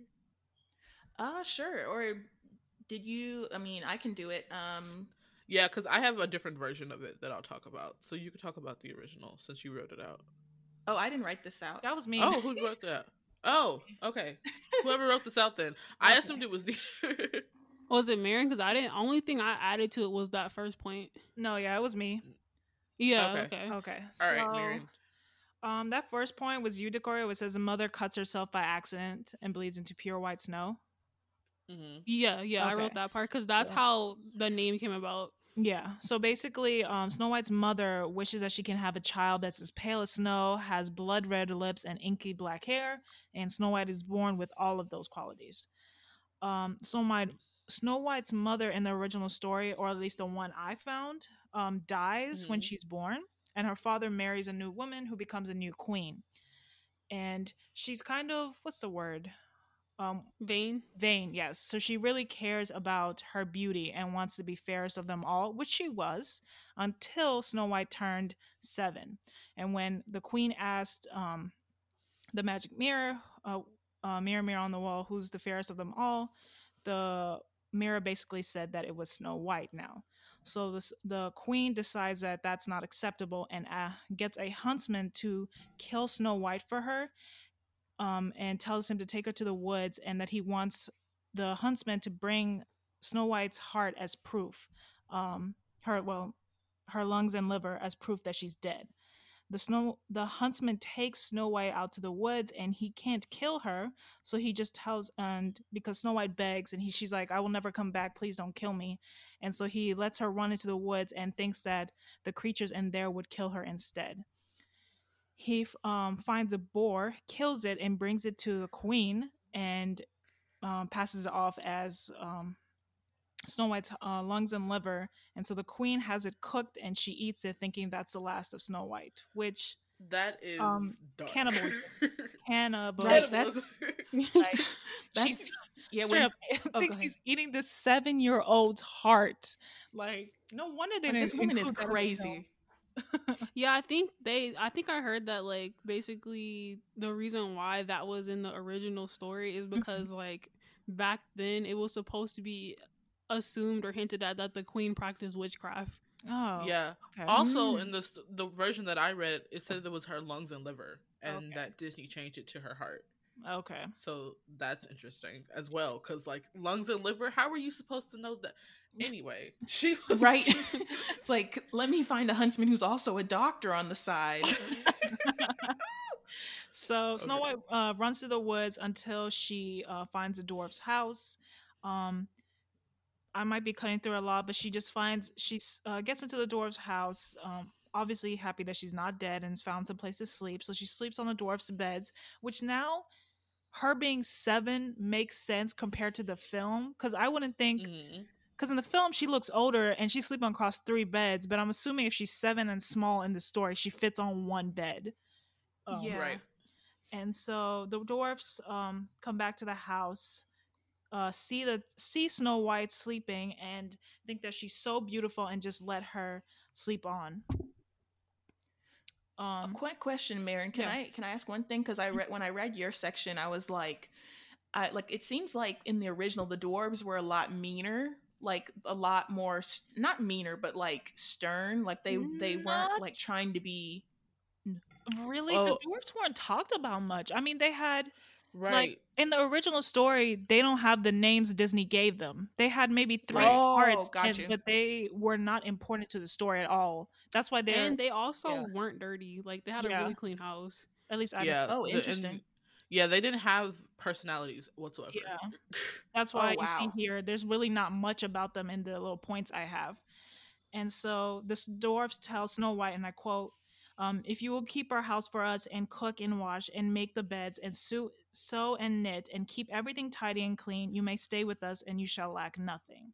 Uh, sure. Or did you? I mean, I can do it. Um. Yeah, because I have a different version of it that I'll talk about. So you can talk about the original since you wrote it out. Oh, I didn't write this out. That was me. Oh, who wrote that? Oh, okay. Whoever wrote this out then. I okay. assumed it was the... Was it Maren? Because I didn't... Only thing I added to it was that first point. No, yeah, it was me. Yeah, okay. Okay. okay. All so, right, Maren. Um, that first point was you, Decoria, where it says the mother cuts herself by accident and bleeds into pure white snow. Mm-hmm. Yeah, yeah, okay. I wrote that part because that's so. How the name came about. Yeah, so basically, um, Snow White's mother wishes that she can have a child that's as pale as snow, has blood-red lips, and inky black hair, and Snow White is born with all of those qualities. Um, Snow White, Snow White's mother in the original story, or at least the one I found, um, dies mm-hmm. when she's born, and her father marries a new woman who becomes a new queen. And she's kind of, what's the word? Um, vain vain yes so she really cares about her beauty and wants to be fairest of them all, which she was until Snow White turned seven, and when the queen asked um the magic mirror uh, uh mirror mirror on the wall, who's the fairest of them all, the mirror basically said that it was Snow White now. So this, the queen decides that that's not acceptable and uh, gets a huntsman to kill Snow White for her. Um, and tells him to take her to the woods, and that he wants the huntsman to bring Snow White's heart as proof, um, her well, her lungs and liver as proof that she's dead. The snow the huntsman takes Snow White out to the woods, and he can't kill her, so he just tells, and because Snow White begs, and he she's like, I will never come back, please don't kill me. And so he lets her run into the woods and thinks that the creatures in there would kill her instead. He um, finds a boar, kills it, and brings it to the queen, and um, passes it off as um, Snow White's uh, lungs and liver. And so the queen has it cooked, and she eats it, thinking that's the last of Snow White, which... That is um, dark. Cannibal. Cannibal. Like, that's... like, that's she's, yeah, when, up, oh, I think she's eating this seven-year-old's heart. Like, no wonder they didn't... This woman is crazy. yeah, I think they. I think I heard that, like, basically the reason why that was in the original story is because, mm-hmm. like, back then it was supposed to be assumed or hinted at that the queen practiced witchcraft. Oh, yeah. Okay. Also, mm. in the the version that I read, it says it was her lungs and liver, and okay. that Disney changed it to her heart. Okay. So that's interesting as well, because, like, lungs and liver, how were you supposed to know that? Anyway, she was right. It's like, let me find a huntsman who's also a doctor on the side. So okay. Snow White uh, runs through the woods until she uh, finds a dwarf's house. Um, I might be cutting through a lot, but she just finds she uh, gets into the dwarf's house. Um, obviously happy that she's not dead and has found some place to sleep. So she sleeps on the dwarf's beds, which now her being seven makes sense compared to the film, because I wouldn't think. Mm-hmm. Because in the film, she looks older and she's sleeping across three beds. But I'm assuming if she's seven and small in the story, she fits on one bed. Um, yeah. Right. And so the dwarfs um, come back to the house, uh, see the see Snow White sleeping, and think that she's so beautiful and just let her sleep on. Um, A quick question, Maren. Can yeah. I can I ask one thing? Because I re- when I read your section, I was like, I, like it seems like in the original, the dwarves were a lot meaner. Like a lot more, not meaner, but like stern. Like they not... they weren't like trying to be. Really, oh. The dwarves weren't talked about much. I mean, they had right like, in the original story. They don't have the names Disney gave them. They had maybe three oh, parts, and, but they were not important to the story at all. That's why they and they also yeah. weren't dirty. Like they had a yeah. really clean house. At least I yeah. Don't... Oh, interesting. The, and... Yeah, they didn't have personalities whatsoever. Yeah. That's why oh, wow. you see here, there's really not much about them in the little points I have. And so the dwarves tell Snow White, and I quote, um, if you will keep our house for us and cook and wash and make the beds and sew, sew and knit and keep everything tidy and clean, you may stay with us and you shall lack nothing.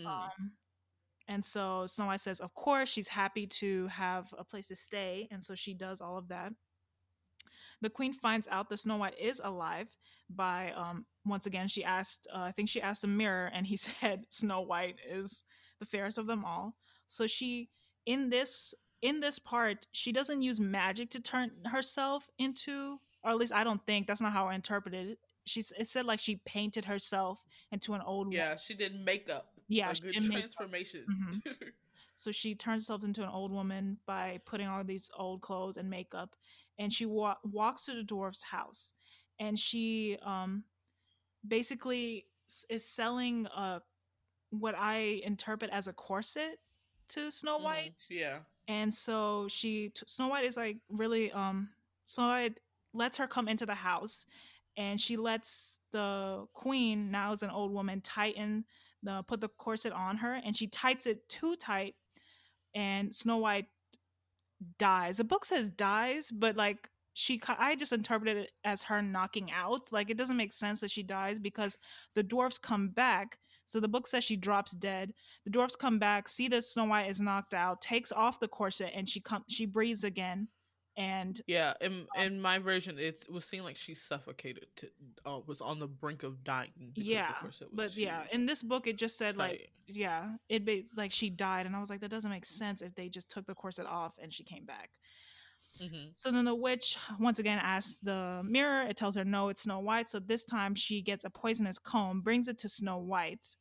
Mm. Um, and so Snow White says, of course, she's happy to have a place to stay. And so she does all of that. The queen finds out that Snow White is alive by, um, once again, she asked, uh, I think she asked a mirror, and he said Snow White is the fairest of them all. So she, in this in this part, she doesn't use magic to turn herself into, or at least I don't think, that's not how I interpreted it. She's, it said like she painted herself into an old yeah, woman. Yeah, she did makeup. Yeah, a she good did transformation. Mm-hmm. So she turns herself into an old woman by putting on these old clothes and makeup. And she wa- walks to the dwarf's house, and she um, basically is selling uh, what I interpret as a corset to Snow White. Mm, yeah. And so she, t- Snow White is like really, um, Snow White lets her come into the house, and she lets the queen, now is an old woman, tighten the put the corset on her, and she tights it too tight, and Snow White dies. The book says dies, but like she I just interpreted it as her knocking out. Like it doesn't make sense that she dies because the dwarves come back. So the book says she drops dead. The dwarves come back, see that Snow White is knocked out, takes off the corset, and she comes she breathes again. And yeah, in in my version, it was seen like she suffocated to, uh, was on the brink of dying. Yeah, was but she, yeah, in this book it just said tight. like yeah, it like she died, and I was like that doesn't make sense if they just took the corset off and she came back. Mm-hmm. So then the witch once again asks the mirror. It tells her no, it's Snow White. So this time she gets a poisonous comb, brings it to Snow White.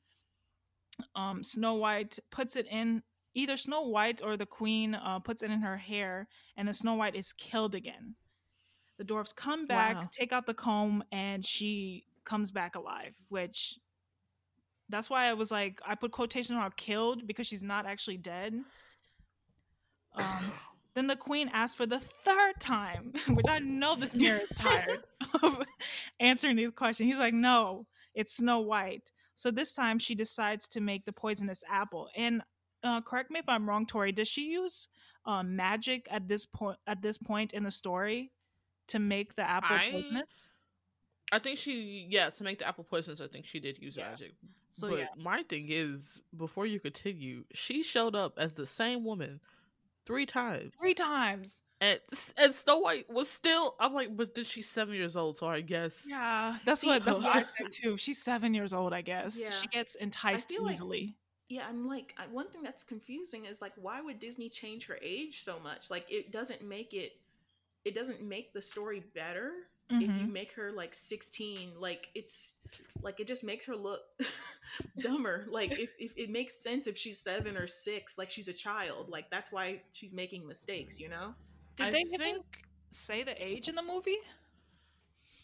Um, Snow White puts it in. Either Snow White or the queen uh, puts it in her hair, and then Snow White is killed again. The dwarves come back, wow. take out the comb, and she comes back alive, which that's why I was like, I put quotation mark killed because she's not actually dead. Um, Then the queen asked for the third time, which I know this mirror is tired of answering these questions. He's like, no, it's Snow White. So this time she decides to make the poisonous apple. And uh, correct me if I'm wrong, Tori, does she use uh, magic at this point at this point in the story to make the apple I, poisonous? I think she, yeah, to make the apple poisonous, I think she did use yeah. magic. So, but yeah. my thing is, before you continue, she showed up as the same woman Three times. Three times. And, and Snow White was still... I'm like, but then she's seven years old, so I guess... Yeah, that's what, that's what I said too. She's seven years old, I guess. Yeah. She gets enticed easily. Like, yeah, I'm like... One thing that's confusing is, like, why would Disney change her age so much? Like, it doesn't make it... It doesn't make the story better mm-hmm. if you make her, like, sixteen. Like, it's... Like, it just makes her look dumber. Like, if, if it makes sense if she's seven or six, like, she's a child. Like, that's why she's making mistakes, you know? Did I they think... even say the age in the movie?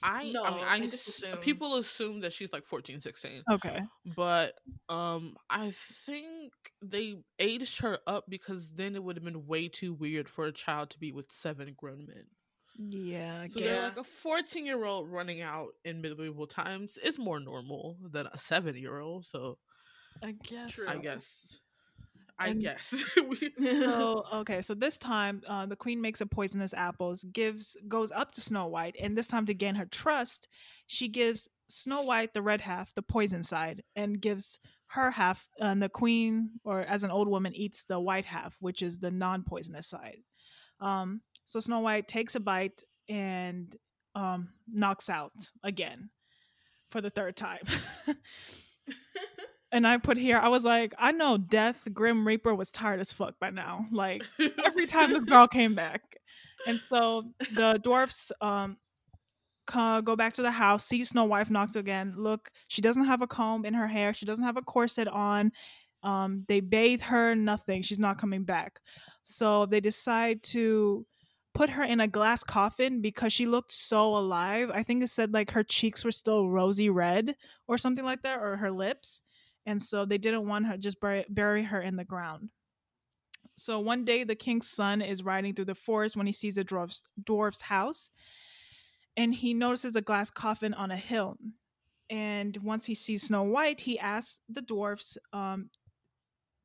I no, I, mean, I just assume. People assume that she's, like, fourteen, sixteen. Okay. But um, I think they aged her up because then it would have been way too weird for a child to be with seven grown men. Yeah, so yeah. they're like a fourteen-year-old running out in medieval times is more normal than a seven-year-old. So I guess, True. I guess, I and guess. so okay, so this time uh, the queen makes a poisonous apples, gives goes up to Snow White, and this time to gain her trust, she gives Snow White the red half, the poison side, and gives her half, and the queen, or as an old woman, eats the white half, which is the non-poisonous side. Um. So Snow White takes a bite and um, knocks out again for the third time. And I put here, I was like, I know Death Grim Reaper was tired as fuck by now. Like, every time this girl came back. And so the dwarfs um, go back to the house, see Snow White knocked again. Look, she doesn't have a comb in her hair. She doesn't have a corset on. Um, they bathe her, nothing. She's not coming back. So they decide to put her in a glass coffin because she looked so alive. I think it said like her cheeks were still rosy red or something like that, or her lips. And so they didn't want her to just bury, bury her in the ground. So one day the king's son is riding through the forest when he sees a dwarf's, dwarf's house, and he notices a glass coffin on a hill. And once he sees Snow White, he asks the dwarfs um,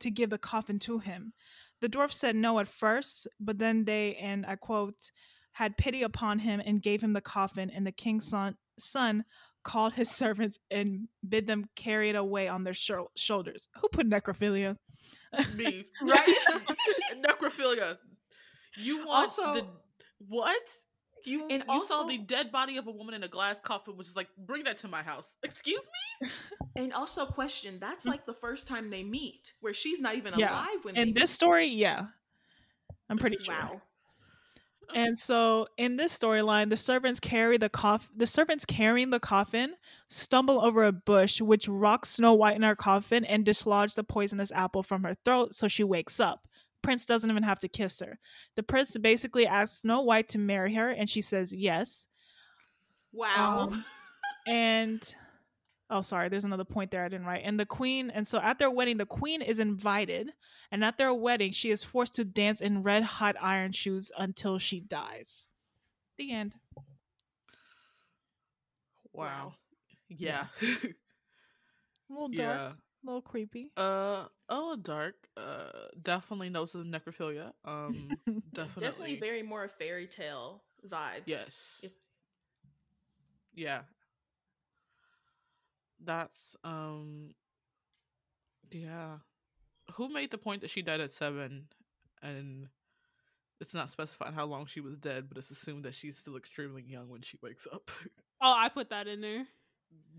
to give the coffin to him. The dwarf said no at first, but then they, and I quote, had pity upon him and gave him the coffin, and the king's son, son called his servants and bid them carry it away on their sh- shoulders. Who put necrophilia? Me. Right? Necrophilia. You want also, the... What? You, and you also, saw the dead body of a woman in a glass coffin, which is like, bring that to my house. Excuse me? And also question, that's like the first time they meet, where she's not even yeah. alive when in they meet. In this story, yeah. I'm pretty wow. sure. And so in this storyline, the servants carry the coff- the servants carrying the coffin stumble over a bush, which rocks Snow White in her coffin and dislodge the poisonous apple from her throat, so she wakes up. Prince doesn't even have to kiss her. The prince basically asks Snow White to marry her, and she says yes. Wow. Um, and oh, sorry, there's another point there I didn't write. And the queen, and so at their wedding, the queen is invited, and at their wedding, she is forced to dance in red hot iron shoes until she dies. The end. Wow. Yeah. yeah. A little dark. Yeah. A little creepy. Uh oh, dark. Uh, definitely notes of necrophilia. Um, definitely, definitely very more fairy tale vibes. Yes. If- yeah. That's um. Yeah, who made the point that she died at seven, and it's not specified how long she was dead, but it's assumed that she's still extremely young when she wakes up. Oh, I put that in there.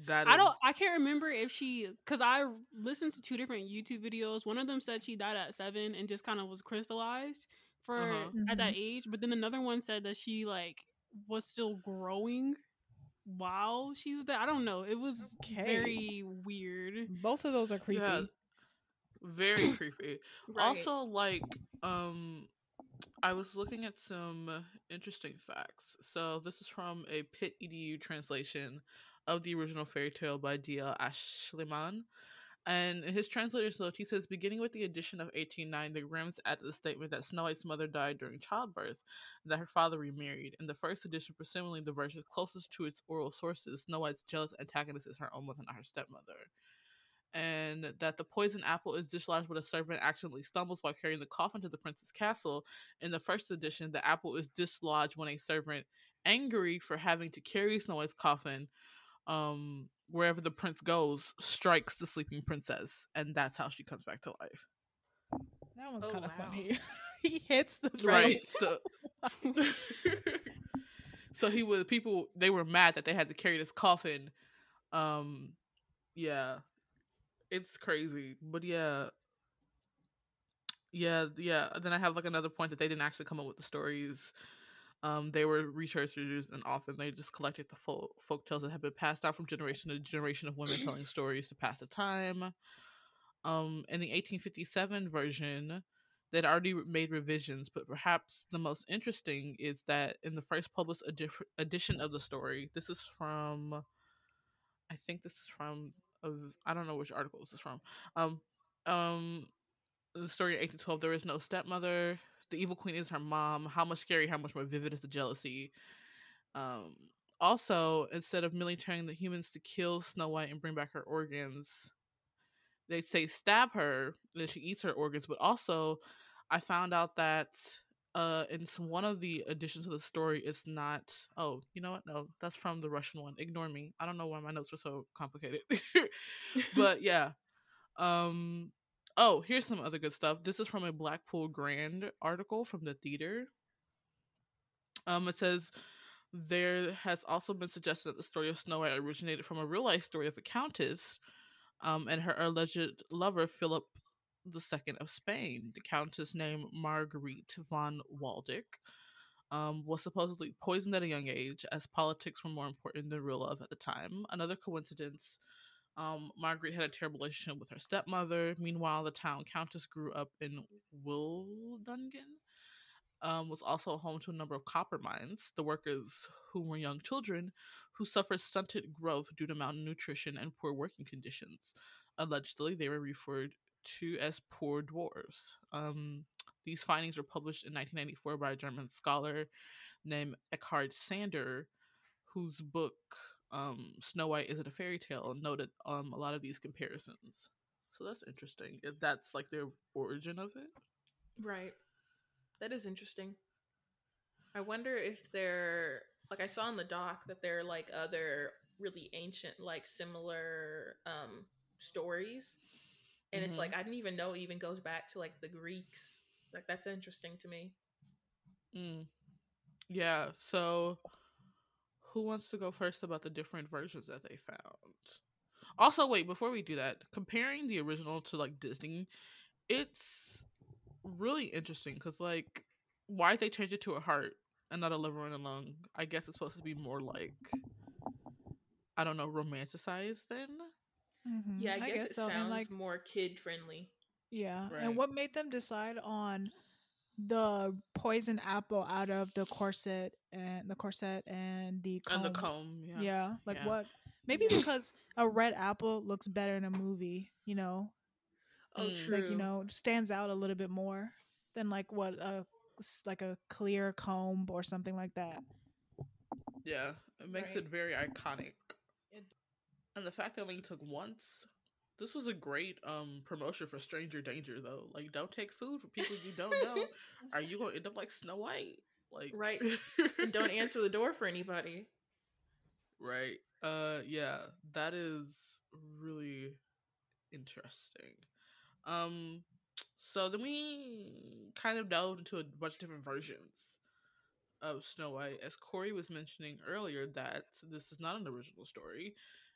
That I is... don't I can't remember if she, because I listened to two different YouTube videos. One of them said she died at seven and just kind of was crystallized for uh-huh. at that age, but then another one said that she like was still growing while she was there. I don't know, it was okay. very weird. Both of those are creepy. Yeah, very creepy. Right. Also, like um I was looking at some interesting facts. So this is from a Pitt E D U translation of the original fairy tale by D L Ashliman. And in his translator's note, he says, beginning with the edition of eighteen oh nine, the Grimms added the statement that Snow White's mother died during childbirth, and that her father remarried. In the first edition, presumably the version closest to its oral sources, Snow White's jealous antagonist is her own mother, not her stepmother. And that the poison apple is dislodged when a servant accidentally stumbles while carrying the coffin to the prince's castle. In the first edition, the apple is dislodged when a servant, angry for having to carry Snow White's coffin, um... wherever the prince goes, strikes the sleeping princess, and that's how she comes back to life. That one's oh, kind of wow. funny. He hits the right. So, so he was people. They were mad that they had to carry this coffin. Um, yeah, it's crazy, but yeah, yeah, yeah. Then I have like another point that they didn't actually come up with the stories. Um, they were researchers and authors. They just collected the folk folktales that had been passed down from generation to generation of women telling stories to pass the time. Um, in the eighteen fifty-seven version, they'd already made revisions, but perhaps the most interesting is that in the first published edi- edition of the story, this is from, I think this is from, of, I don't know which article this is from. Um, um, the story in eighteen twelve, there is no stepmother. The evil queen is her mom. How much scary, how much more vivid is the jealousy? Um, also, instead of merely telling the humans to kill Snow White and bring back her organs, they say stab her, then she eats her organs. But also, I found out that uh, in one of the editions of the story, it's not... Oh, you know what? No, that's from the Russian one. Ignore me. I don't know why my notes were so complicated. But yeah. Um... Oh, here's some other good stuff. This is from a Blackpool Grand article from the theater. Um, it says, there has also been suggested that the story of Snow White originated from a real-life story of a countess um, and her alleged lover, Philip the Second of Spain. The countess named Marguerite von Waldeck um, was supposedly poisoned at a young age, as politics were more important than real love at the time. Another coincidence... Um, Margaret had a terrible relationship with her stepmother. Meanwhile, the town countess grew up in Wildungen, um, was also home to a number of copper mines. The workers, who were young children, who suffered stunted growth due to malnutrition and poor working conditions. Allegedly, they were referred to as poor dwarves. Um, these findings were published in nineteen ninety-four by a German scholar named Eckhard Sander, whose book... Um, Snow White, Is It a Fairy Tale? Noted um, a lot of these comparisons. So that's interesting. If that's like their origin of it. Right. That is interesting. I wonder if they're, like I saw in the doc that there are like other really ancient, like similar um, stories. And mm-hmm. It's like, I didn't even know it even goes back to like the Greeks. Like that's interesting to me. Mm. Yeah. So... Who wants to go first about the different versions that they found? Also, wait, before we do that, comparing the original to, like, Disney, it's really interesting because, like, why did they change it to a heart and not a liver and a lung? I guess it's supposed to be more, like, I don't know, romanticized then? Mm-hmm. Yeah, I guess, I guess it so. sounds and, like, more kid-friendly. Yeah, right. And what made them decide on... the poison apple out of the corset and the corset and the comb. And the comb, yeah. Yeah, like yeah. what? Maybe yeah. because a red apple looks better in a movie, you know? Oh, mm. true. Like, you know, stands out a little bit more than like what a like a clear comb or something like that. Yeah, it makes right. it very iconic. It- and the fact that it only took once. This was a great um, promotion for Stranger Danger, though. Like, don't take food from people you don't know. Are you going to end up like Snow White? Like, right. And don't answer the door for anybody. Right. Uh, yeah, that is really interesting. Um, so then we kind of delved into a bunch of different versions of Snow White. As Corey was mentioning earlier, that this is not an original story.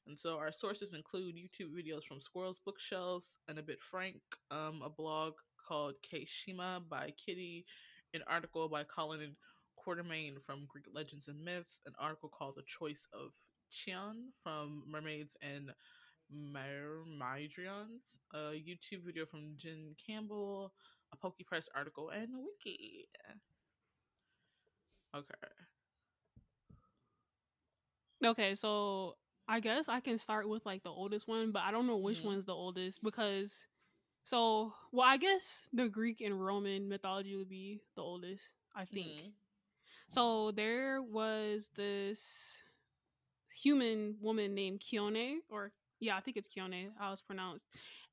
And so our sources include YouTube videos from Squirrel's Bookshelves and A Bit Frank, um, a blog called Keishima by Kitty, an article by Colin Quartermain from Greek Legends and Myths, an article called The Choice of Chione from Mermaids and Myrmidons, a YouTube video from Jen Campbell, a PokePress article, and a wiki. Okay. Okay, so... I guess I can start with like the oldest one, but I don't know which mm. one's the oldest because, so, well, I guess the Greek and Roman mythology would be the oldest, I think. Mm. So there was this human woman named Chione, or yeah, I think it's Chione, how it's pronounced.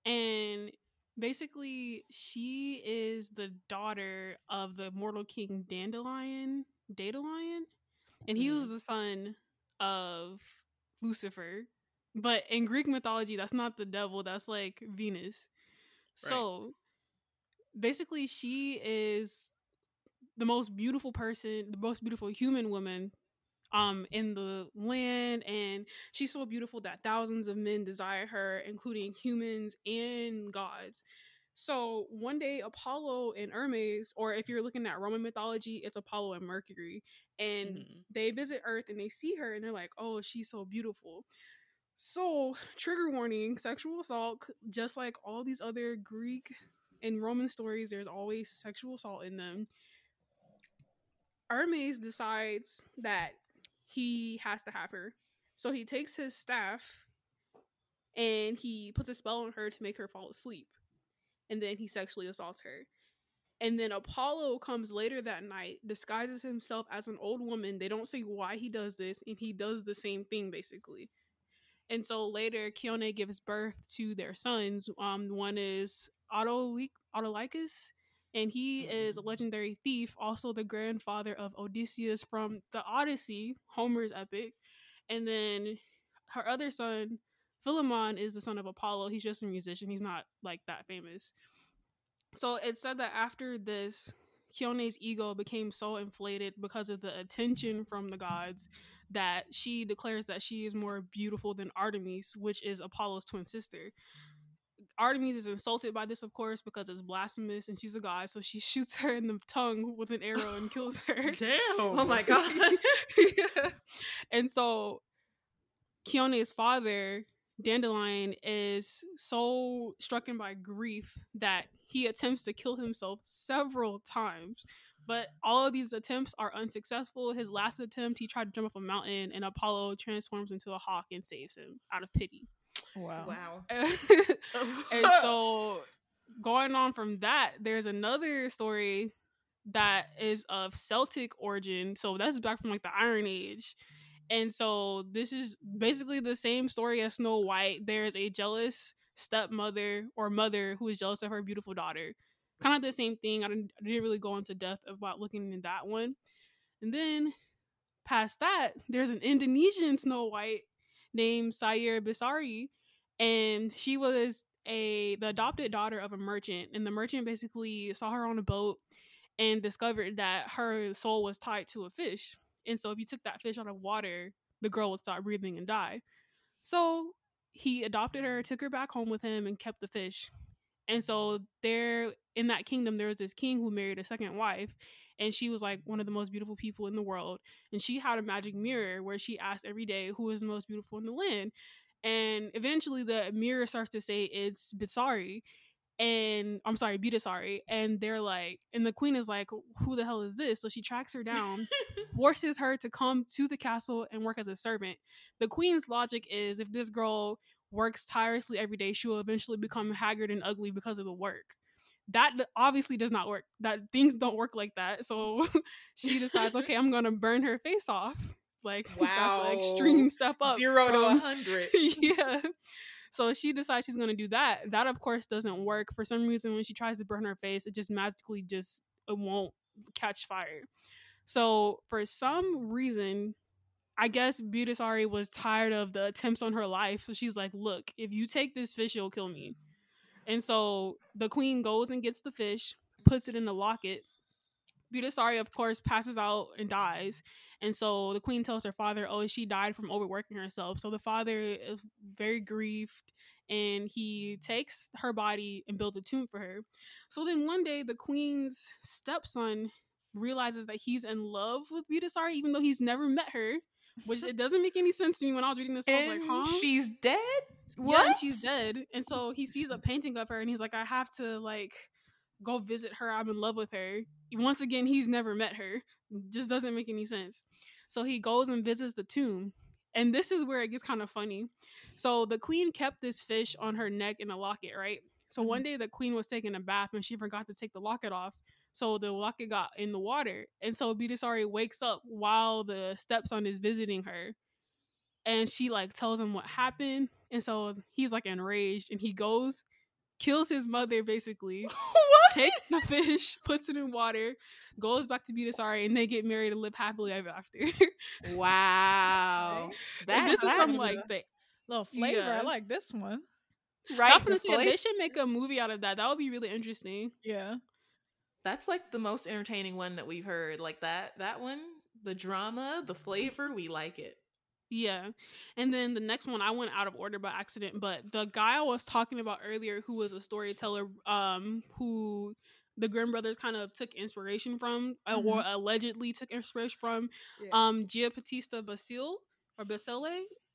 And basically, she is the daughter of the mortal king Dandelion, Daedalion, and he mm. was the son of Lucifer. But in Greek mythology, that's not the devil, that's like Venus. Right. So basically, she is the most beautiful person, the most beautiful human woman um, in the land. And she's so beautiful that thousands of men desire her, including humans and gods. So one day, Apollo and Hermes, or if you're looking at Roman mythology, it's Apollo and Mercury. And mm-hmm. they visit Earth and they see her and they're like, oh, she's so beautiful. So trigger warning, sexual assault, just like all these other Greek and Roman stories, there's always sexual assault in them. Hermes decides that he has to have her. So he takes his staff and he puts a spell on her to make her fall asleep. And then he sexually assaults her. And then Apollo comes later that night, disguises himself as an old woman. They don't say why he does this. And he does the same thing, basically. And so later, Chione gives birth to their sons. Um, one is Autolycus. And he is a legendary thief, also the grandfather of Odysseus from the Odyssey, Homer's epic. And then her other son, Philemon, is the son of Apollo. He's just a musician. He's not, like, that famous. So it's said that after this, Chione's ego became so inflated because of the attention from the gods that she declares that she is more beautiful than Artemis, which is Apollo's twin sister. Artemis is insulted by this, of course, because it's blasphemous and she's a god, so she shoots her in the tongue with an arrow and kills her. Damn! Oh my god. Yeah. And so Chione's father, Dandelion, is so struck by grief that he attempts to kill himself several times, but all of these attempts are unsuccessful. His last attempt, he tried to jump off a mountain and Apollo transforms into a hawk and saves him out of pity. Wow. Wow. And so going on from that, there's another story that is of Celtic origin. So that's back from like the Iron Age. And so this is basically the same story as Snow White. There's a jealous stepmother or mother who is jealous of her beautiful daughter. Kind of the same thing. I didn't, I didn't really go into depth about looking in that one. And then past that, there's an Indonesian Snow White named Sayer Bisari. And she was a the adopted daughter of a merchant. And the merchant basically saw her on a boat and discovered that her soul was tied to a fish. And so if you took that fish out of water, the girl would stop breathing and die. So he adopted her, took her back home with him, and kept the fish. And so there in that kingdom, there was this king who married a second wife. And she was like one of the most beautiful people in the world. And she had a magic mirror where she asked every day who is the most beautiful in the land. And eventually the mirror starts to say it's Bitsari. And I'm sorry, Bidasari. And they're like, and the queen is like, who the hell is this? So she tracks her down, forces her to come to the castle and work as a servant. The queen's logic is if this girl works tirelessly every day, she will eventually become haggard and ugly because of the work. That obviously does not work. That things don't work like that. So she decides, okay, I'm going to burn her face off. Like, wow. That's an extreme step up. Zero from, to a hundred. Yeah. So she decides she's going to do that. That, of course, doesn't work. For some reason, when she tries to burn her face, it just magically just it won't catch fire. So for some reason, I guess Bidasari was tired of the attempts on her life. So she's like, look, if you take this fish, you'll kill me. And so the queen goes and gets the fish, puts it in the locket. Bidasari, of course, passes out and dies. And so the queen tells her father, oh, she died from overworking herself. So the father is very grieved and he takes her body and builds a tomb for her. So then one day the queen's stepson realizes that he's in love with Bidasari, even though he's never met her, which it doesn't make any sense to me. When I was reading this, I was and like, huh? She's dead? What? Yeah, and she's dead. And so he sees a painting of her and he's like, I have to like go visit her. I'm in love with her. Once again, he's never met her. Just doesn't make any sense. So he goes and visits the tomb And this is where it gets kind of funny. So the queen kept this fish on her neck in a locket, right? So mm-hmm. one day the queen was taking a bath and she forgot to take the locket off. So the locket got in the water. And so Bidasari wakes up while the stepson is visiting her. And she like tells him what happened. And so he's like enraged and he goes, kills his mother basically. What? Takes the fish, puts it in water, goes back to Bidasari, and they get married and live happily ever after. Wow. That, this is from like the little flavor. Yeah. I like this one. Right. I'm gonna say they should make a movie out of that. That would be really interesting. Yeah. That's like the most entertaining one that we've heard. Like that that one, the drama, the flavor, we like it. Yeah. And then the next one, I went out of order by accident, but the guy I was talking about earlier who was a storyteller um who the Grimm brothers kind of took inspiration from, mm-hmm. or allegedly took inspiration from, yeah. um Giambattista Basile or Basile.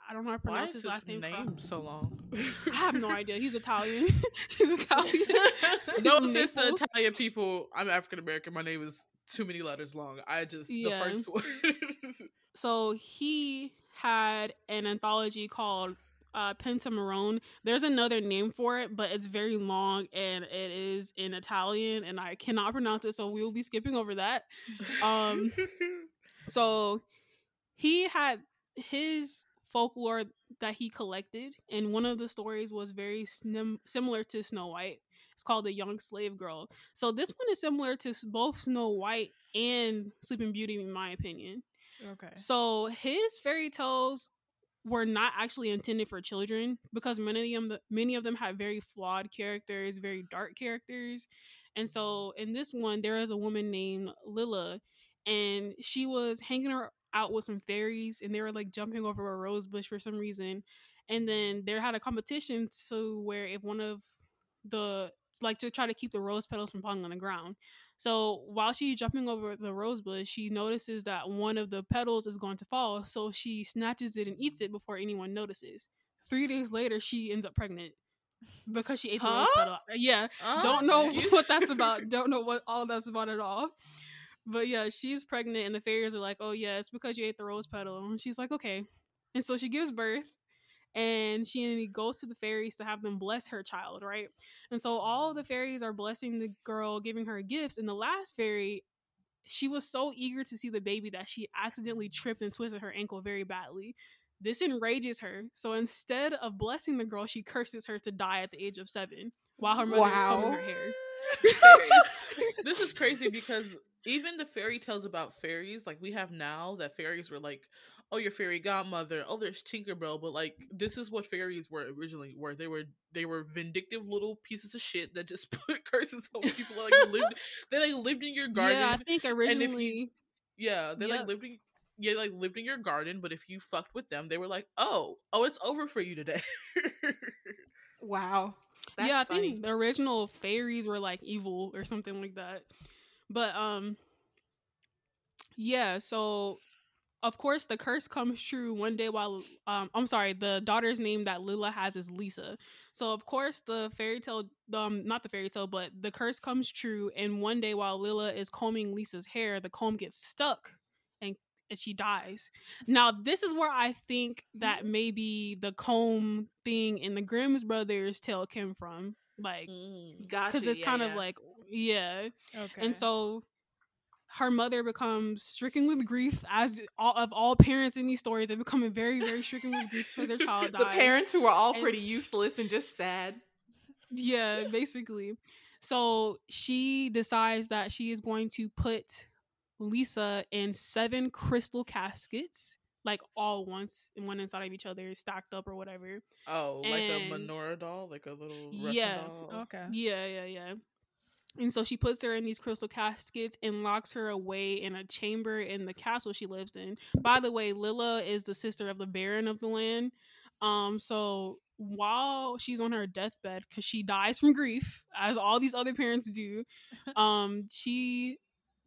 I don't know how to pronounce his last name. Why is his name so long? I have no idea. He's Italian. He's Italian. No offense to Italian people. I'm African American. My name is too many letters long. I just, yeah. the first one. So he had an anthology called uh, Pentamerone. There's another name for it, but it's very long and it is in Italian and I cannot pronounce it. So we will be skipping over that. Um, so he had his folklore that he collected, and one of the stories was very sim- similar to Snow White. It's called The Young Slave Girl. So this one is similar to both Snow White and Sleeping Beauty, in my opinion. Okay. So his fairy tales were not actually intended for children because many of them many of them had very flawed characters, very dark characters. And so in this one, there is a woman named Lila, and she was hanging her out with some fairies, and they were like jumping over a rose bush for some reason. And then they had a competition to where if one of the like to try to keep the rose petals from falling on the ground. So while she's jumping over the rose bush, she notices that one of the petals is going to fall, so she snatches it and eats it before anyone notices. Three days later, she ends up pregnant because she ate the huh? rose petal. Yeah, uh-huh. Don't know what that's about. Don't know what all that's about at all. But yeah, she's pregnant, and the fairies are like, "Oh yeah, it's because you ate the rose petal." And she's like, "Okay," and so she gives birth. And she goes to the fairies to have them bless her child, right? And so all the fairies are blessing the girl, giving her gifts. And the last fairy, she was so eager to see the baby that she accidentally tripped and twisted her ankle very badly. This enrages her. So instead of blessing the girl, she curses her to die at the age of seven while her mother wow. is combing her hair. This is crazy because even the fairy tales about fairies, like we have now, that fairies were like, oh, your fairy godmother, oh, there's Tinkerbell, but like this is what fairies were originally were. They were they were vindictive little pieces of shit that just put curses on people. Like you lived, they like lived in your garden. Yeah, I think originally. And if you, yeah, they yep. like lived in yeah like lived in your garden, but if you fucked with them, they were like, oh, oh, it's over for you today. Wow. That's yeah, I funny. Think the original fairies were like evil or something like that. But um, yeah, so. Of course, the curse comes true one day while, um, I'm sorry, the daughter's name that Lila has is Lisa. So, of course, the fairy tale, um, not the fairy tale, but the curse comes true. And one day while Lila is combing Lisa's hair, the comb gets stuck and, and she dies. Now, this is where I think that maybe the comb thing in the Grimm's brothers tale came from. Like, mm, gotcha, because it's yeah, kind yeah. of like, yeah. Okay. And so her mother becomes stricken with grief, as all of all parents in these stories, they become very, very stricken with grief because their child dies. The parents who are all and, pretty useless and just sad. Yeah, basically. So she decides that she is going to put Lisa in seven crystal caskets, like all once, and one inside of each other, stacked up or whatever. Oh, and, like a menorah doll, like a little Russian yeah, doll. Okay. Yeah, yeah, yeah. And so she puts her in these crystal caskets and locks her away in a chamber in the castle she lives in. By the way, Lila is the sister of the Baron of the land. Um, so while she's on her deathbed, because she dies from grief, as all these other parents do, um, she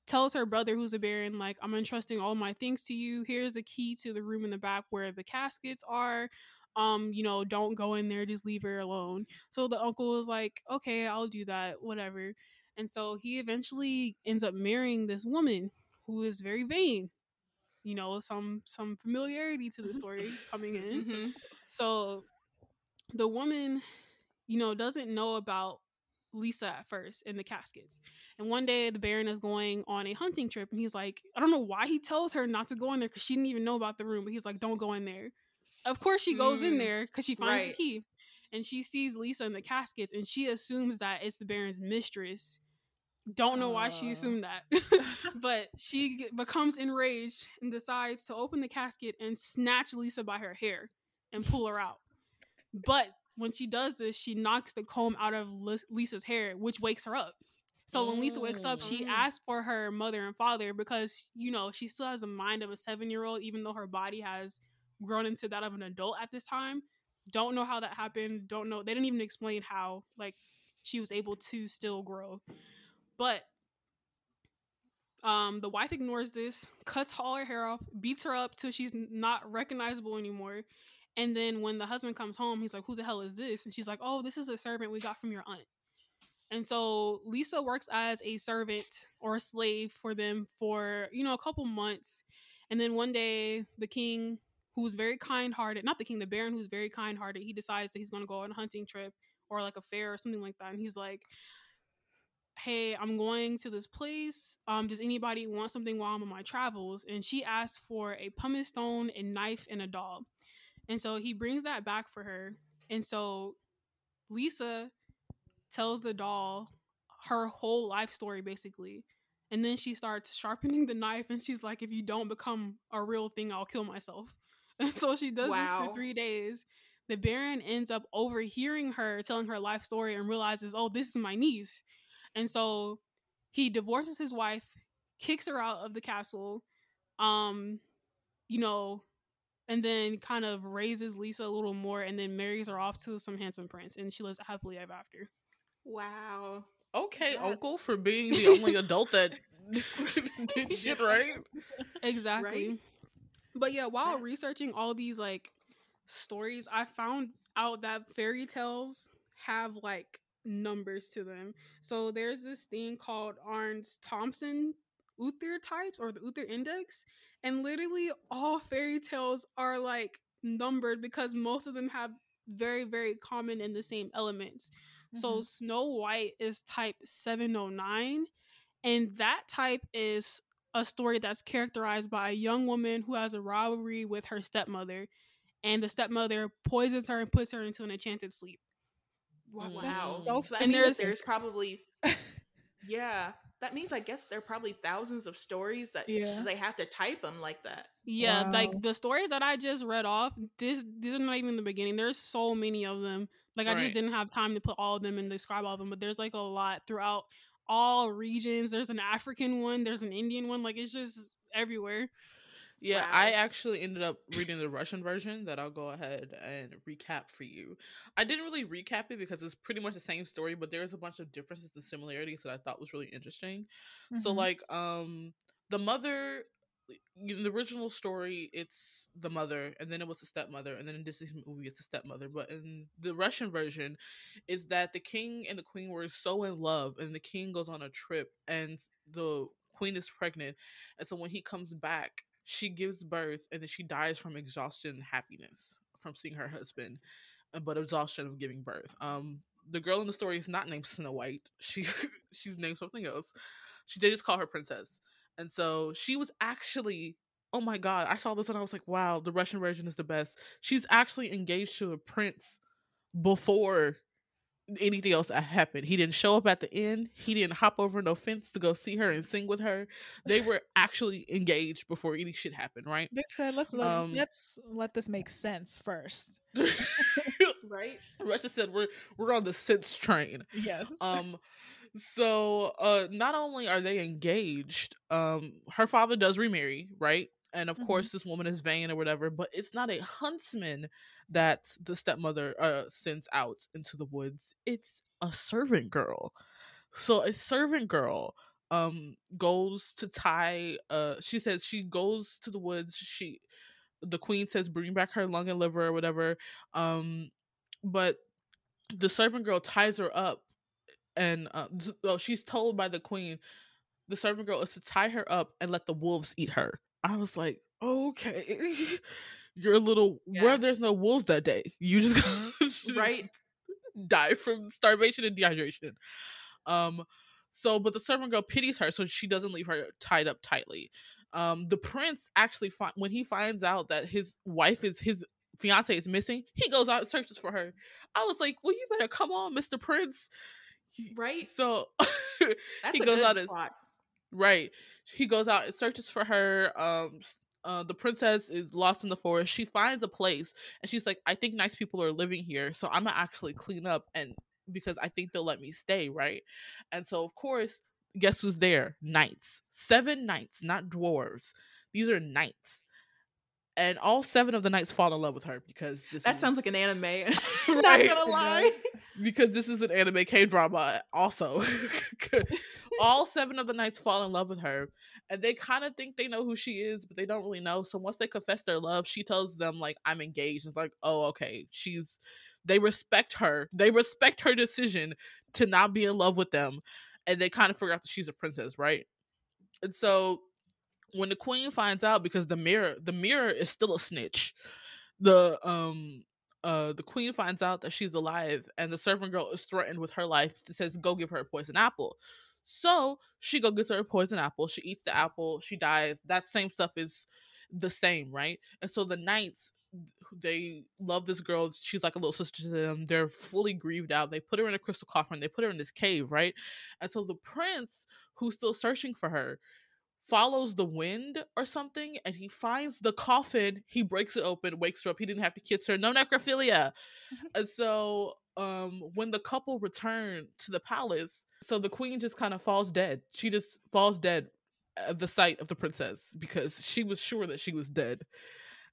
tells her brother, who's the Baron, like, I'm entrusting all my things to you. Here's the key to the room in the back where the caskets are. Um, you know, don't go in there, just leave her alone. So the uncle was like, okay, I'll do that, whatever. And so he eventually ends up marrying this woman who is very vain. you know, some some familiarity to the story coming in. Mm-hmm. So the woman, you know, doesn't know about Lisa at first in the caskets. And one day the Baron is going on a hunting trip, and he's like, I don't know why he tells her not to go in there because she didn't even know about the room, but he's like, don't go in there. Of course she goes mm, in there because she finds right. the key, and she sees Lisa in the caskets, and she assumes that it's the Baron's mistress. Don't know why she assumed that, but she becomes enraged and decides to open the casket and snatch Lisa by her hair and pull her out. But when she does this, she knocks the comb out of Lisa's hair, which wakes her up. So when Lisa wakes up, she asks for her mother and father because, you know, she still has the mind of a seven-year-old, even though her body has grown into that of an adult at this time. Don't know how that happened. Don't know. They didn't even explain how, like, she was able to still grow. But um, the wife ignores this, cuts all her hair off, beats her up till she's not recognizable anymore. And then when the husband comes home, he's like, who the hell is this? And she's like, oh, this is a servant we got from your aunt. And so Lisa works as a servant or a slave for them for, you know, a couple months. And then one day the king, who's very kind-hearted, not the king, the Baron, who's very kind-hearted, he decides that he's going to go on a hunting trip or like a fair or something like that. And he's like, hey, I'm going to this place. Um, does anybody want something while I'm on my travels? And she asks for a pumice stone, a knife, and a doll. And so he brings that back for her. And so Lisa tells the doll her whole life story, basically. And then she starts sharpening the knife, and she's like, if you don't become a real thing, I'll kill myself. And so she does wow. this for three days. The Baron ends up overhearing her telling her life story and realizes, oh, this is my niece. And so he divorces his wife, kicks her out of the castle, um, you know, and then kind of raises Lisa a little more and then marries her off to some handsome prince. And she lives happily ever after. Wow. Okay, that's... Uncle, for being the only adult that did shit, right? Exactly. Right? But yeah, while that... researching all these, like, stories, I found out that fairy tales have, like, numbers to them. So there's this thing called Aarne Thompson Uther types, or the Uther index, and literally all fairy tales are like numbered because most of them have very, very common and the same elements. Mm-hmm. So Snow White is type seven oh nine, and that type is a story that's characterized by a young woman who has a rivalry with her stepmother, and the stepmother poisons her and puts her into an enchanted sleep. Wow. So, so that and means there's, there's probably yeah that means I guess there are probably thousands of stories that yeah. so they have to type them like that. Yeah, wow. Like the stories that I just read off, this these are not even the beginning. There's so many of them. Like I right. just didn't have time to put all of them and describe all of them, but there's like a lot throughout all regions. There's an African one, there's an Indian one, like it's just everywhere. Yeah, wow. I actually ended up reading the Russian version that I'll go ahead and recap for you. I didn't really recap it because it's pretty much the same story, but there's a bunch of differences and similarities that I thought was really interesting. Mm-hmm. So, like, um, the mother, in the original story, it's the mother, and then it was the stepmother, and then in this movie, it's the stepmother. But in the Russian version, it's that the king and the queen were so in love, and the king goes on a trip, and the queen is pregnant. And so when he comes back, she gives birth, and then she dies from exhaustion and happiness from seeing her husband, but exhaustion of giving birth. Um, the girl in the story is not named Snow White. She she's named something else. She they just call her princess. And so she was actually, oh my God, I saw this and I was like, wow, the Russian version is the best. She's actually engaged to a prince before anything else that happened. He didn't show up at the end. He didn't hop over no fence to go see her and sing with her. They were actually engaged before any shit happened, right? They said, let's let, um, let's let this make sense first. Right? Russia said, we're we're on the sense train. Yes. Um. So, uh, not only are they engaged, um, her father does remarry, right? And of mm-hmm. course, this woman is vain or whatever, but it's not a huntsman that the stepmother uh, sends out into the woods. It's a servant girl. So a servant girl um, goes to tie. Uh, she says she goes to the woods. She, the queen says, bring back her lung and liver or whatever. Um, but the servant girl ties her up, and uh, well, she's told by the queen, the servant girl is to tie her up and let the wolves eat her. I was like, okay, you're a little, yeah. where there's no wolves that day, you just right die from starvation and dehydration. Um, so, but the servant girl pities her, so she doesn't leave her tied up tightly. Um, the prince actually, fi- when he finds out that his wife is, his fiance is missing, he goes out and searches for her. I was like, well, you better come on, Mister Prince. Right. So he goes out and right. He goes out and searches for her. Um, uh, the princess is lost in the forest. She finds a place and she's like, I think nice people are living here, so I'm gonna actually clean up, and because I think they'll let me stay, right? And so of course, guess who's there? Knights. Seven knights, not dwarves. These are knights. And all seven of the knights fall in love with her because this That is... sounds like an anime. Right? Not gonna lie. Because this is an anime K-drama also. All seven of the knights fall in love with her. And they kind of think they know who she is, but they don't really know. So once they confess their love, she tells them, like, I'm engaged. It's like, oh, okay. She's they respect her. They respect her decision to not be in love with them. And they kind of figure out that she's a princess, right? And so when the queen finds out, because the mirror, the mirror is still a snitch. The um uh the queen finds out that she's alive, and the servant girl is threatened with her life. It says, go give her a poison apple. So she go gets her a poison apple. She eats the apple. She dies. That same stuff is the same, right? And so the knights, they love this girl. She's like a little sister to them. They're fully grieved out. They put her in a crystal coffin. They put her in this cave, right? And so the prince, who's still searching for her, follows the wind or something, and he finds the coffin. He breaks it open, wakes her up. He didn't have to kiss her. No necrophilia. And so um when the couple return to the palace, so the queen just kind of falls dead. She just falls dead at the sight of the princess because she was sure that she was dead.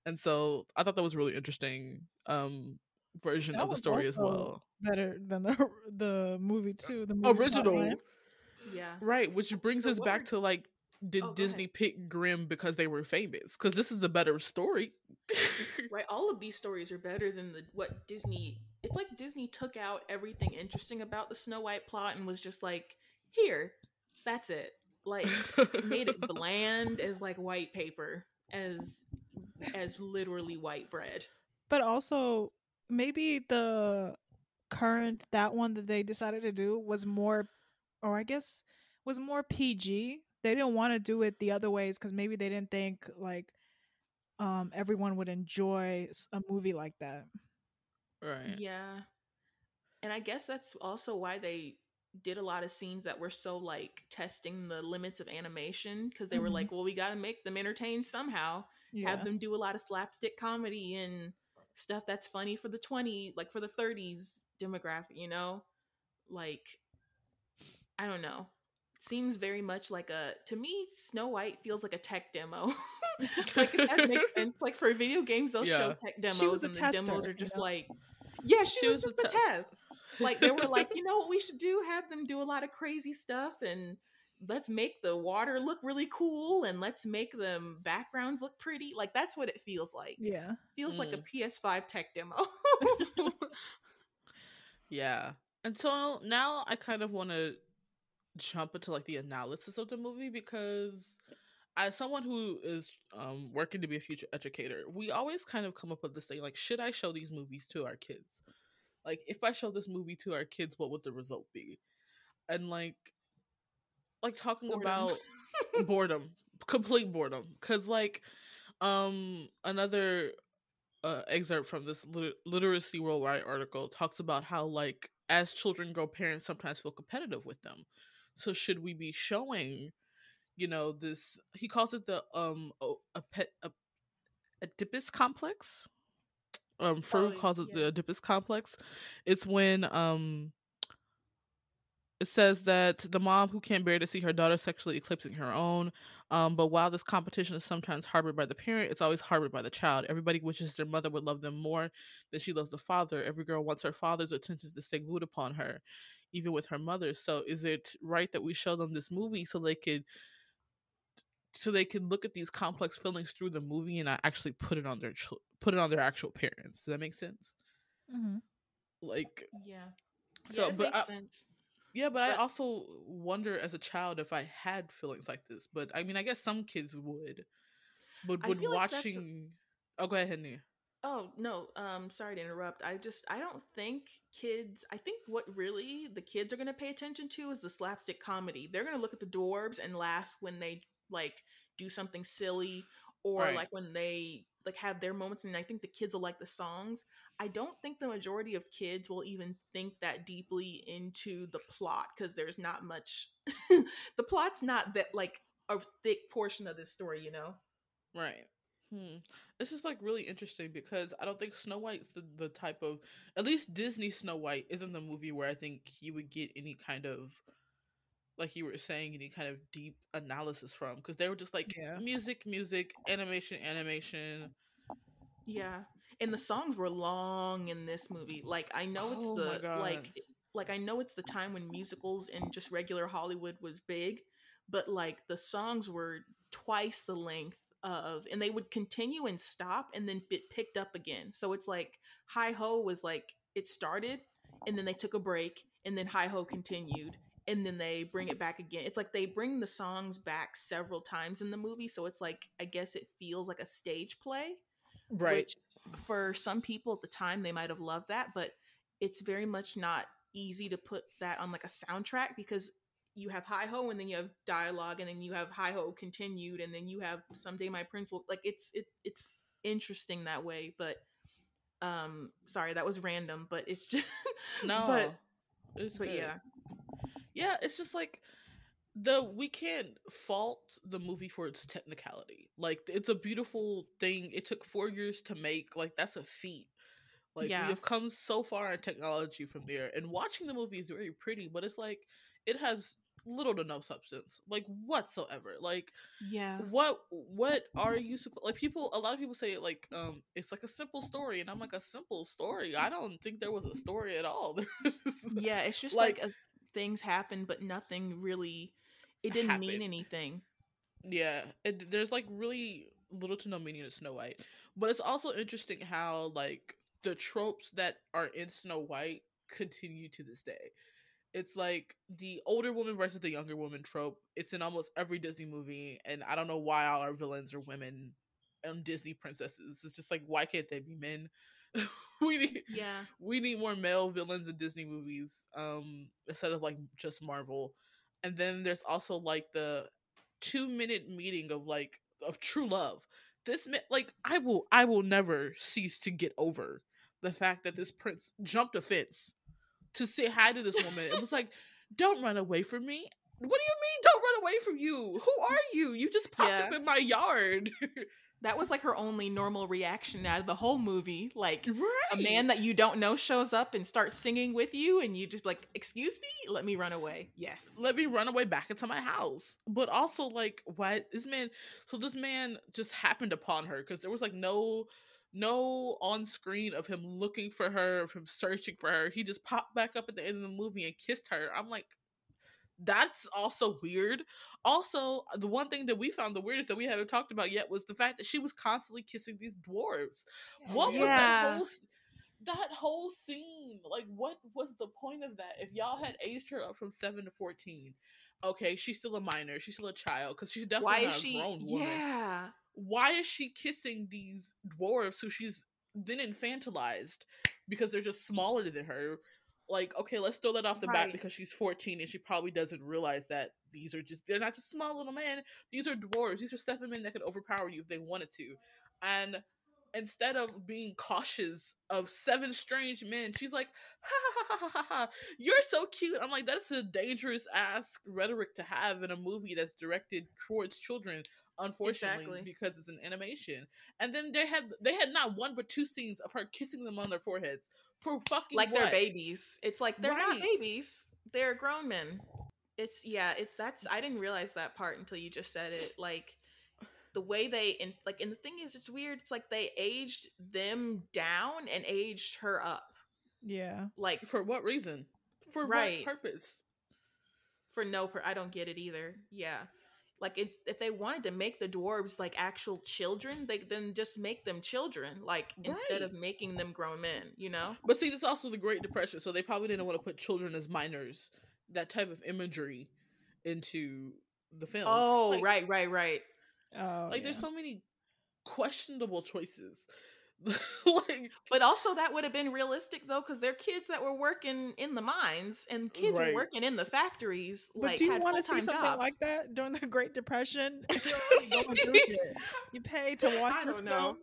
And so I thought that was a really interesting um version that of the story as well. Better than the the movie too. The movie original, part, right? Yeah, right. Which brings so us back to like, did oh, Disney pick Grimm because they were famous? Because this is the better story, right? All of these stories are better than the what Disney. It's like Disney took out everything interesting about the Snow White plot and was just like, here, that's it. Like made it bland as like white paper, as as literally white bread. But also, maybe the current that one that they decided to do was more, or I guess was more P G. They didn't want to do it the other ways because maybe they didn't think like um, everyone would enjoy a movie like that. Right. Yeah. And I guess that's also why they did a lot of scenes that were so like testing the limits of animation, because they mm-hmm. were like, well, we got to make them entertained somehow. Yeah. Have them do a lot of slapstick comedy and stuff that's funny for the twenties, like for the thirties demographic, you know? Like, I don't know. Seems very much like a, to me, Snow White feels like a tech demo. Like, if that makes sense. Like, for video games, they'll yeah. show tech demos, and the tester, demos are just yeah. like, yeah, she, she was, was just a test. test. Like, they were like, you know what we should do? Have them do a lot of crazy stuff, and let's make the water look really cool, and let's make them backgrounds look pretty. Like, that's what it feels like. Yeah. Feels mm. like a P S five tech demo. Yeah. And so now I kind of want to jump into like the analysis of the movie, because as someone who is um working to be a future educator, we always kind of come up with this thing like, should I show these movies to our kids? Like, if I show this movie to our kids, what would the result be? And like like talking boredom. about boredom, complete boredom, because like um another uh excerpt from this Liter- Literacy Worldwide article talks about how like, as children grow, parents sometimes feel competitive with them. So should we be showing, you know, this, he calls it the um Oedipus complex. Um, Freud oh, calls it yeah. the Oedipus complex. It's when um, it says that the mom who can't bear to see her daughter sexually eclipsing her own. Um, but while this competition is sometimes harbored by the parent, it's always harbored by the child. Everybody wishes their mother would love them more than she loves the father. Every girl wants her father's attention to stay glued upon her, even with her mother. So is it right that we show them this movie so they could so they could look at these complex feelings through the movie and not actually put it on their put it on their actual parents? Does that make sense? Mm-hmm. Like, yeah, so yeah, it but makes I, sense. Yeah, but, but I also wonder as a child if I had feelings like this. But I mean, I guess some kids would. But when watching, like a... oh, go ahead, Nia. Oh no, um, sorry to interrupt. I just I don't think kids. I think what really the kids are going to pay attention to is the slapstick comedy. They're going to look at the dwarves and laugh when they like do something silly, or right. like when they like have their moments. And I think the kids will like the songs. I don't think the majority of kids will even think that deeply into the plot, because there's not much. The plot's not that like a thick portion of this story, you know. Right. Hmm. This is like really interesting, because I don't think Snow White's the, the type of, at least Disney Snow White isn't the movie where I think you would get any kind of, like you were saying, any kind of deep analysis from, because they were just like yeah. music, music, animation, animation. Yeah, and the songs were long in this movie. Like I know it's oh the like like I know it's the time when musicals and just regular Hollywood was big, but like the songs were twice the length of, and they would continue and stop and then it picked up again. So it's like Hi Ho was like, it started and then they took a break and then Hi Ho continued and then they bring it back again. It's like they bring the songs back several times in the movie. So it's like, I guess it feels like a stage play. Right. Which for some people at the time, they might have loved that, but it's very much not easy to put that on like a soundtrack, because you have Hi Ho and then you have dialogue and then you have Hi Ho continued and then you have Someday My Prince Will, like it's it it's interesting that way. But um sorry, that was random, but it's just no but, it's but yeah yeah it's just like the we can't fault the movie for its technicality. Like it's a beautiful thing. It took four years to make. Like that's a feat. Like yeah. we have come so far in technology from there, and watching the movie is very pretty, but it's like it has little to no substance, like whatsoever. Like yeah, what what are you supposed? Like people, a lot of people say like um, it's like a simple story, and I'm like, a simple story? I don't think there was a story at all. Yeah, it's just like, like a, things happened, but nothing really. It didn't happened. mean anything. Yeah, it, there's like really little to no meaning to Snow White, but it's also interesting how like the tropes that are in Snow White continue to this day. It's like the older woman versus the younger woman trope. It's in almost every Disney movie, and I don't know why all our villains are women and Disney princesses. It's just like, why can't they be men? we need, yeah, we need more male villains in Disney movies, um, instead of like just Marvel. And then there's also like the two minute meeting of like of true love. This man, like I will, I will never cease to get over the fact that this prince jumped a fence to say hi to this woman. It was like, don't run away from me. What do you mean, don't run away from you? Who are you? You just popped yeah. up in my yard. That was like her only normal reaction out of the whole movie. Like right. a man that you don't know shows up and starts singing with you, and you just like, excuse me, let me run away. Yes. Let me run away back into my house. But also like, why this man, so this man just happened upon her, because there was like no no on screen of him looking for her, of him searching for her. He just popped back up at the end of the movie and kissed her. I'm like, that's also weird. Also, the one thing that we found the weirdest that we haven't talked about yet was the fact that she was constantly kissing these dwarves. What yeah. was that whole that whole scene? Like, what was the point of that? If y'all had aged her up from seven to fourteen, okay, she's still a minor, she's still a child, because she's definitely Why not is she, a grown woman. Yeah. Why is she kissing these dwarves who she's then infantilized because they're just smaller than her? Like, okay, let's throw that off the right. bat, because she's fourteen and she probably doesn't realize that these are just, they're not just small little men. These are dwarves. These are seven men that could overpower you if they wanted to. And instead of being cautious of seven strange men, she's like, ha ha ha ha ha, you're so cute. I'm like, that's a dangerous ass rhetoric to have in a movie that's directed towards children, unfortunately, exactly. because it's an animation. And then they had they had not one but two scenes of her kissing them on their foreheads for fucking like what? They're babies. It's like they're right. not babies. They're grown men. It's yeah. It's that's I didn't realize that part until you just said it. Like the way they and like and the thing is, it's weird. It's like they aged them down and aged her up. Yeah. Like for what reason? For right. what purpose? For no pur- I don't get it either. Yeah. Like, if, if they wanted to make the dwarves, like, actual children, they then just make them children, like, right. instead of making them grown men, you know? But see, that's also the Great Depression, so they probably didn't want to put children as minors, that type of imagery, into the film. Oh, like, right, right, right. Oh, like, yeah. there's so many questionable choices. Like, but also that would have been realistic though, because they're kids that were working in the mines and kids right. were working in the factories. But like, do you had want to see something jobs. Like that during the Great Depression? You pay to watch. I don't know.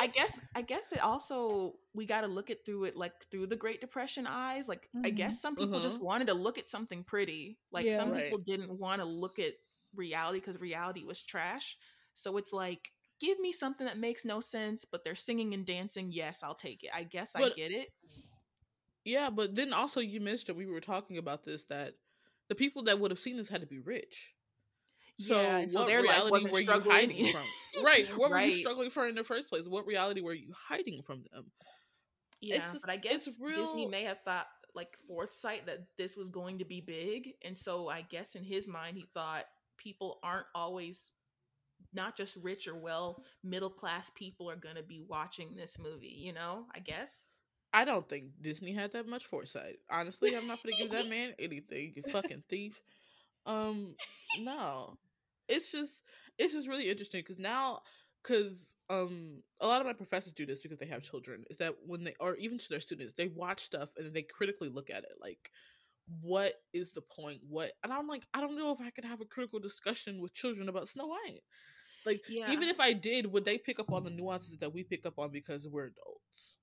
I guess. I guess it also we got to look it through it like through the Great Depression eyes. Like mm-hmm. I guess some people mm-hmm. just wanted to look at something pretty. Like yeah, some right. people didn't want to look at reality because reality was trash. So it's like, give me something that makes no sense, but they're singing and dancing. Yes, I'll take it. I guess but, I get it. Yeah, but then also you mentioned, we were talking about this, that the people that would have seen this had to be rich. So, yeah, so what reality like, were you hiding from? Right. What right. were you struggling for in the first place? What reality were you hiding from them? Yeah, just, but I guess real... Disney may have thought, like, foresight that this was going to be big. And so I guess in his mind, he thought people aren't always... not just rich or well, middle class people are going to be watching this movie, you know, I guess. I don't think Disney had that much foresight. Honestly, I'm not going to give that man anything, you fucking thief. Um, no. It's just, it's just really interesting because now, because um, a lot of my professors do this because they have children, is that when they, or even to their students, they watch stuff and then they critically look at it. Like, what is the point? What? And I'm like, I don't know if I could have a critical discussion with children about Snow White. Like, yeah. even if I did, would they pick up on the nuances that we pick up on because we're adults?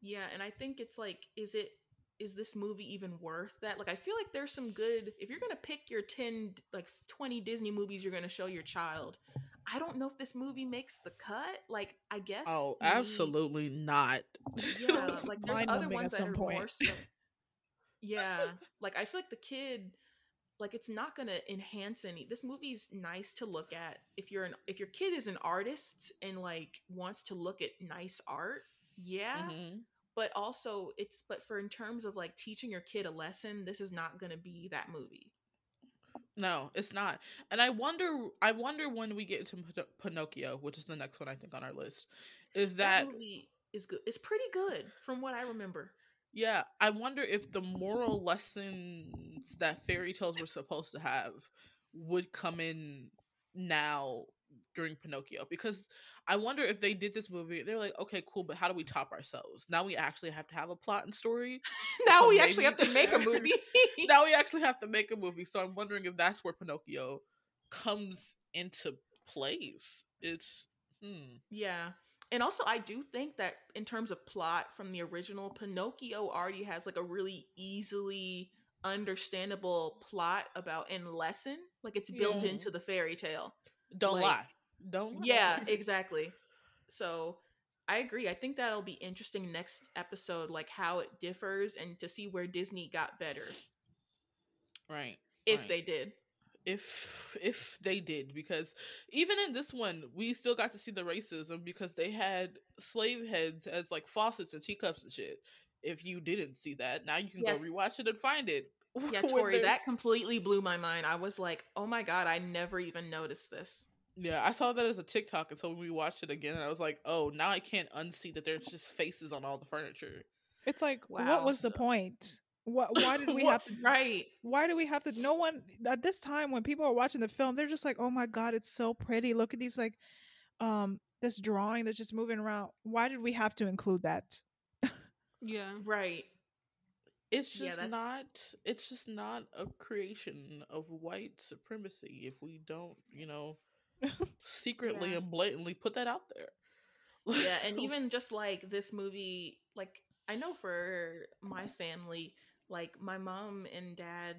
Yeah, and I think it's like, is it, is this movie even worth that? Like, I feel like there's some good, if you're going to pick your ten, like twenty Disney movies you're going to show your child, I don't know if this movie makes the cut. Like, I guess. Oh, maybe, absolutely not. Yeah, like there's other ones that are point. More so. Yeah, like I feel like the kid... like it's not gonna enhance any. This movie's nice to look at if you're an if your kid is an artist and like wants to look at nice art, yeah. Mm-hmm. But also it's but for in terms of like teaching your kid a lesson, this is not gonna be that movie. No, it's not. And I wonder, I wonder when we get to Pin- Pinocchio, which is the next one I think on our list, is that, that movie is good. It's pretty good from what I remember. Yeah, I wonder if the moral lessons that fairy tales were supposed to have would come in now during Pinocchio. Because I wonder if they did this movie, they're like, okay, cool, but how do we top ourselves? Now we actually have to have a plot and story. Now so we maybe- actually have to make a movie. Now we actually have to make a movie. So I'm wondering if that's where Pinocchio comes into place. It's, hmm. Yeah. And also, I do think that in terms of plot from the original, Pinocchio already has like a really easily understandable plot about and lesson. Like it's built yeah. into the fairy tale. Don't like, lie. Don't lie. Yeah, exactly. So I agree. I think that'll be interesting next episode, like how it differs and to see where Disney got better. Right. If right. they did. If if they did, because even in this one, we still got to see the racism because they had slave heads as like faucets and teacups and shit. If you didn't see that, now you can yeah. go rewatch it and find it. Yeah, Tori, that completely blew my mind. I was like, oh my God, I never even noticed this. Yeah, I saw that as a TikTok until we watched it again, and I was like, oh, now I can't unsee that there's just faces on all the furniture. It's like, wow, what was so- the point? What, why did we have to right why do we have to no one at this time when people are watching the film, they're just like, oh my God, it's so pretty, look at these like um this drawing that's just moving around. Why did we have to include that? Yeah, right. It's just yeah, not it's just not a creation of white supremacy if we don't, you know, secretly yeah. and blatantly put that out there. Yeah. And even just like this movie, like I know for my family, like my mom and dad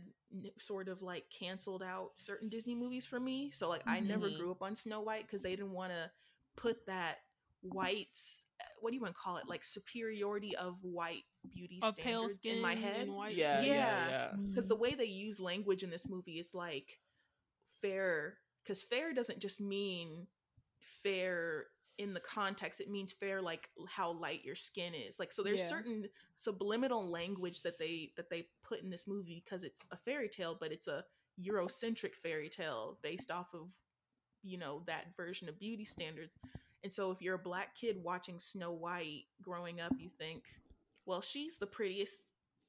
sort of like canceled out certain Disney movies for me. So like I mm-hmm. never grew up on Snow White because they didn't want to put that whites, what do you want to call it? Like superiority of white beauty of standards pale skin in my head. Yeah, yeah. yeah, yeah. Cause the way they use language in this movie is like fair. Cause fair doesn't just mean fair in the context, it means fair like how light your skin is, like so there's yeah. certain subliminal language that they that they put in this movie because it's a fairy tale, but it's a Eurocentric fairy tale based off of, you know, that version of beauty standards. And so if you're a Black kid watching Snow White growing up, you think, well, she's the prettiest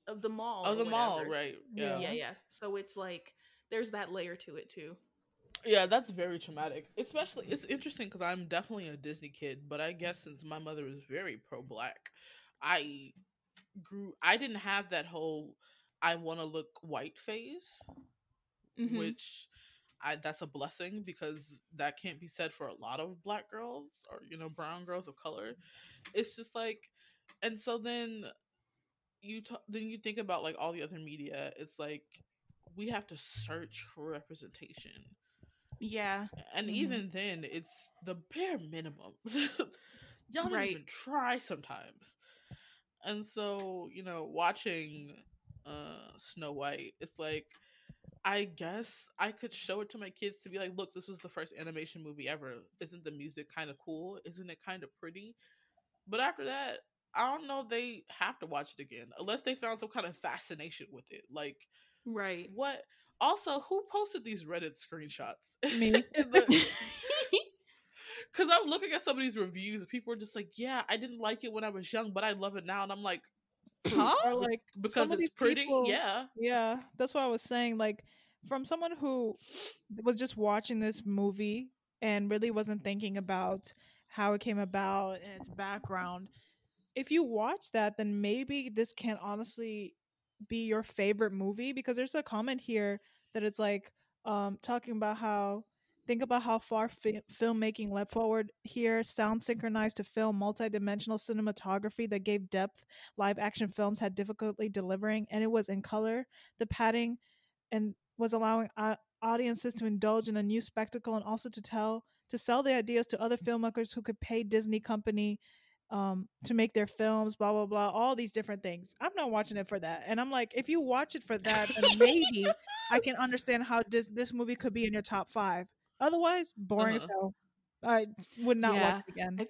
of them all of them all, right? Yeah. yeah yeah So it's like there's that layer to it too. Yeah, that's very traumatic. Especially, it's interesting because I'm definitely a Disney kid, but I guess since my mother was very pro-black, I grew, I didn't have that whole I want to look white phase, mm-hmm. which I, that's a blessing because that can't be said for a lot of black girls or, you know, brown girls of color. It's just like, and so then you, t- then you think about like all the other media. It's like, we have to search for representation. Yeah. And mm-hmm. even then, it's the bare minimum. Y'all don't right. even try sometimes. And so, you know, watching uh, Snow White, it's like, I guess I could show it to my kids to be like, look, this was the first animation movie ever. Isn't the music kind of cool? Isn't it kind of pretty? But after that, I don't know, they have to watch it again. Unless they found some kind of fascination with it. Like, right. What? Also, who posted these Reddit screenshots? Me. Because I'm looking at some of these reviews, and people are just like, yeah, I didn't like it when I was young, but I love it now. And I'm like, huh? Like, because it's pretty? People, yeah. Yeah. That's what I was saying. Like, from someone who was just watching this movie and really wasn't thinking about how it came about and its background, if you watch that, then maybe this can honestly be your favorite movie, because there's a comment here that it's like um talking about how think about how far fi- filmmaking leapt forward here, sound synchronized to film, multi-dimensional cinematography that gave depth live action films had difficulty delivering, and it was in color, the padding and was allowing uh, audiences to indulge in a new spectacle and also to tell to sell the ideas to other filmmakers who could pay Disney company um to make their films, blah blah blah, all these different things. I'm not watching it for that. And I'm like, if you watch it for that, then maybe I can understand how this this movie could be in your top five. Otherwise, boring uh-huh. as hell. I would not yeah. watch it again. I,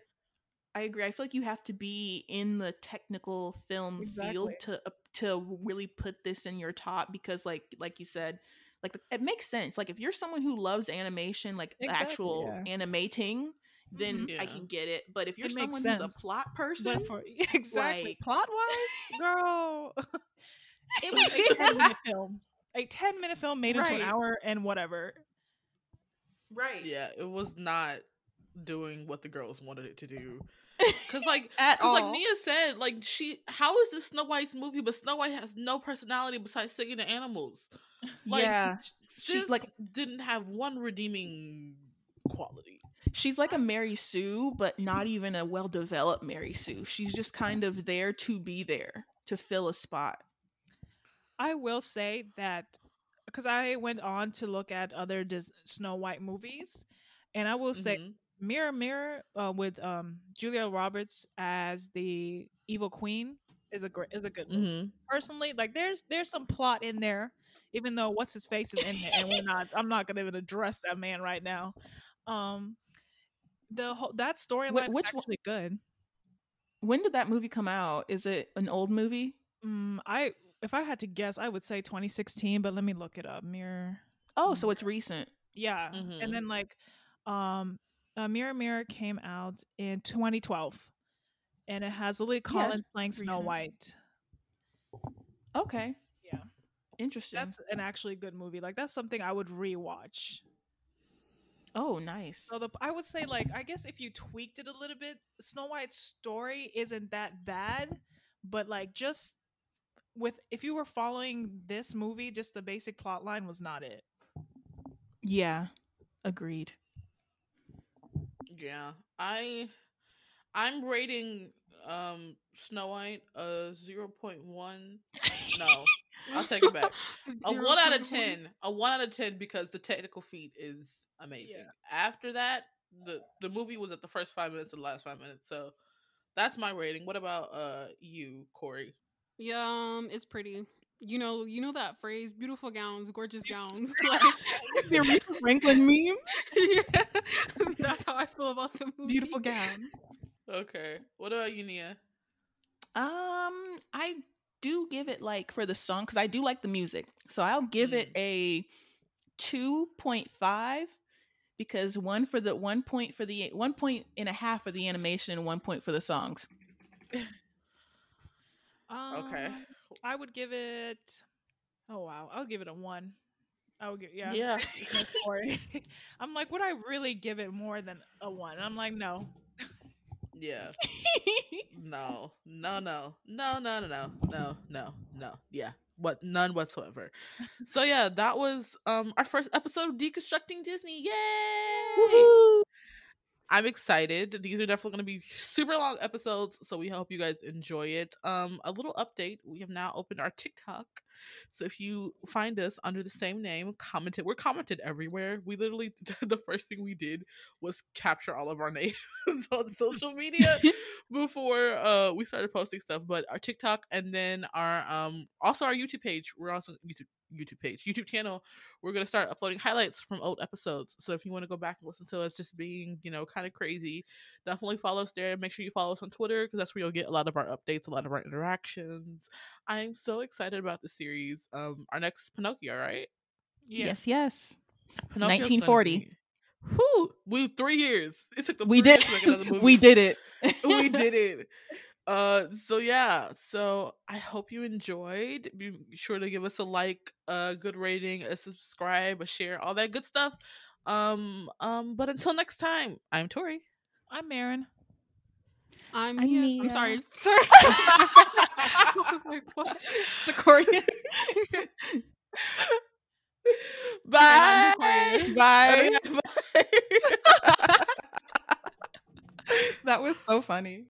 I agree. I feel like you have to be in the technical film exactly. field to uh, to really put this in your top, because like like you said, like it makes sense. Like if you're someone who loves animation, like exactly, actual yeah. animating, then yeah. I can get it. But if you're someone sense. who's a plot person, for, exactly like, plot wise, girl, it was a ten minute film. A ten minute film made right. into an hour and whatever. Right. Yeah, it was not doing what the girls wanted it to do. Because like, at all. Like Nia said, like she, how is this Snow White's movie? But Snow White has no personality besides singing to animals. Like, yeah, she like didn't have one redeeming quality. She's like a Mary Sue, but not even a well-developed Mary Sue. She's just kind of there to be there, to fill a spot. I will say that, because I went on to look at other Dis- Snow White movies, and I will say mm-hmm. Mirror Mirror uh, with um, Julia Roberts as the Evil Queen is a great, is a good movie. Mm-hmm. Personally, like there's there's some plot in there, even though what's his face is in there, and we're not. I'm not gonna even address that man right now. Um, the whole that storyline was actually good. When did that movie come out? Is it an old movie? Mm, I if I had to guess, I would say twenty sixteen, but let me look it up. Mirror. Oh, so it's recent. Yeah, mm-hmm. And then like, um, uh, Mirror Mirror came out in twenty twelve, and it has Lily Collins yes, playing recent. Snow White. Okay. Yeah. Interesting. That's an actually good movie. Like that's something I would rewatch. Oh, nice. So the, I would say, like, I guess if you tweaked it a little bit, Snow White's story isn't that bad, but like just with if you were following this movie, just the basic plot line was not it. Yeah, agreed. Yeah, I I'm rating um Snow White a zero point one. No, I'll take it back. A one out of ten. A one out of ten because the technical feat is amazing. Yeah. After that, the the movie was at the first five minutes of the last five minutes, so that's my rating. What about uh you, Corey? Yeah, um, it's pretty. You know, you know that phrase, beautiful gowns, gorgeous gowns. Like the Aretha Franklin meme. Yeah, that's how I feel about the movie. Beautiful gown. Okay, what about you, Nia? Um, I do give it like for the song because I do like the music, so I'll give mm. it a two point five. Because one for the one point for the one point and a half for the animation and one point for the songs. Um, okay. I would give it. Oh wow! I'll give it a one. I would give, yeah, yeah. I'm like, would I really give it more than a one? I'm like, no. Yeah. no, no, no, no, no, no, no, no, no. Yeah, what? None whatsoever. So yeah, that was um our first episode of Deconstructing Disney. Yay! Woohoo! I'm excited. These are definitely going to be super long episodes, so we hope you guys enjoy it. Um, a little update. We have now opened our TikTok. So if you find us under the same name, comment it. We're commented everywhere. We literally, the first thing we did was capture all of our names on social media before uh, we started posting stuff. But our TikTok and then our, um, also our YouTube page. We're also YouTube. YouTube page, YouTube channel, we're going to start uploading highlights from old episodes. So if you want to go back and listen to us just being, you know, kind of crazy, definitely follow us there. Make sure you follow us on Twitter because that's where you'll get a lot of our updates, a lot of our interactions. I'm so excited about the series. Um, our next Pinocchio, right? Yes, yes. yes. Pinocchio nineteen forty. Whoo! We three years. It took the we did. To make another movie. We did it. we did it. Uh, so yeah, so I hope you enjoyed. Be sure to give us a like, a good rating, a subscribe, a share, all that good stuff. Um, um, but until next time, I'm Tori. I'm Maren. I'm, I'm Mia. I'm sorry. Sorry. The Korean. Bye. Bye. Bye. Bye. That was so funny.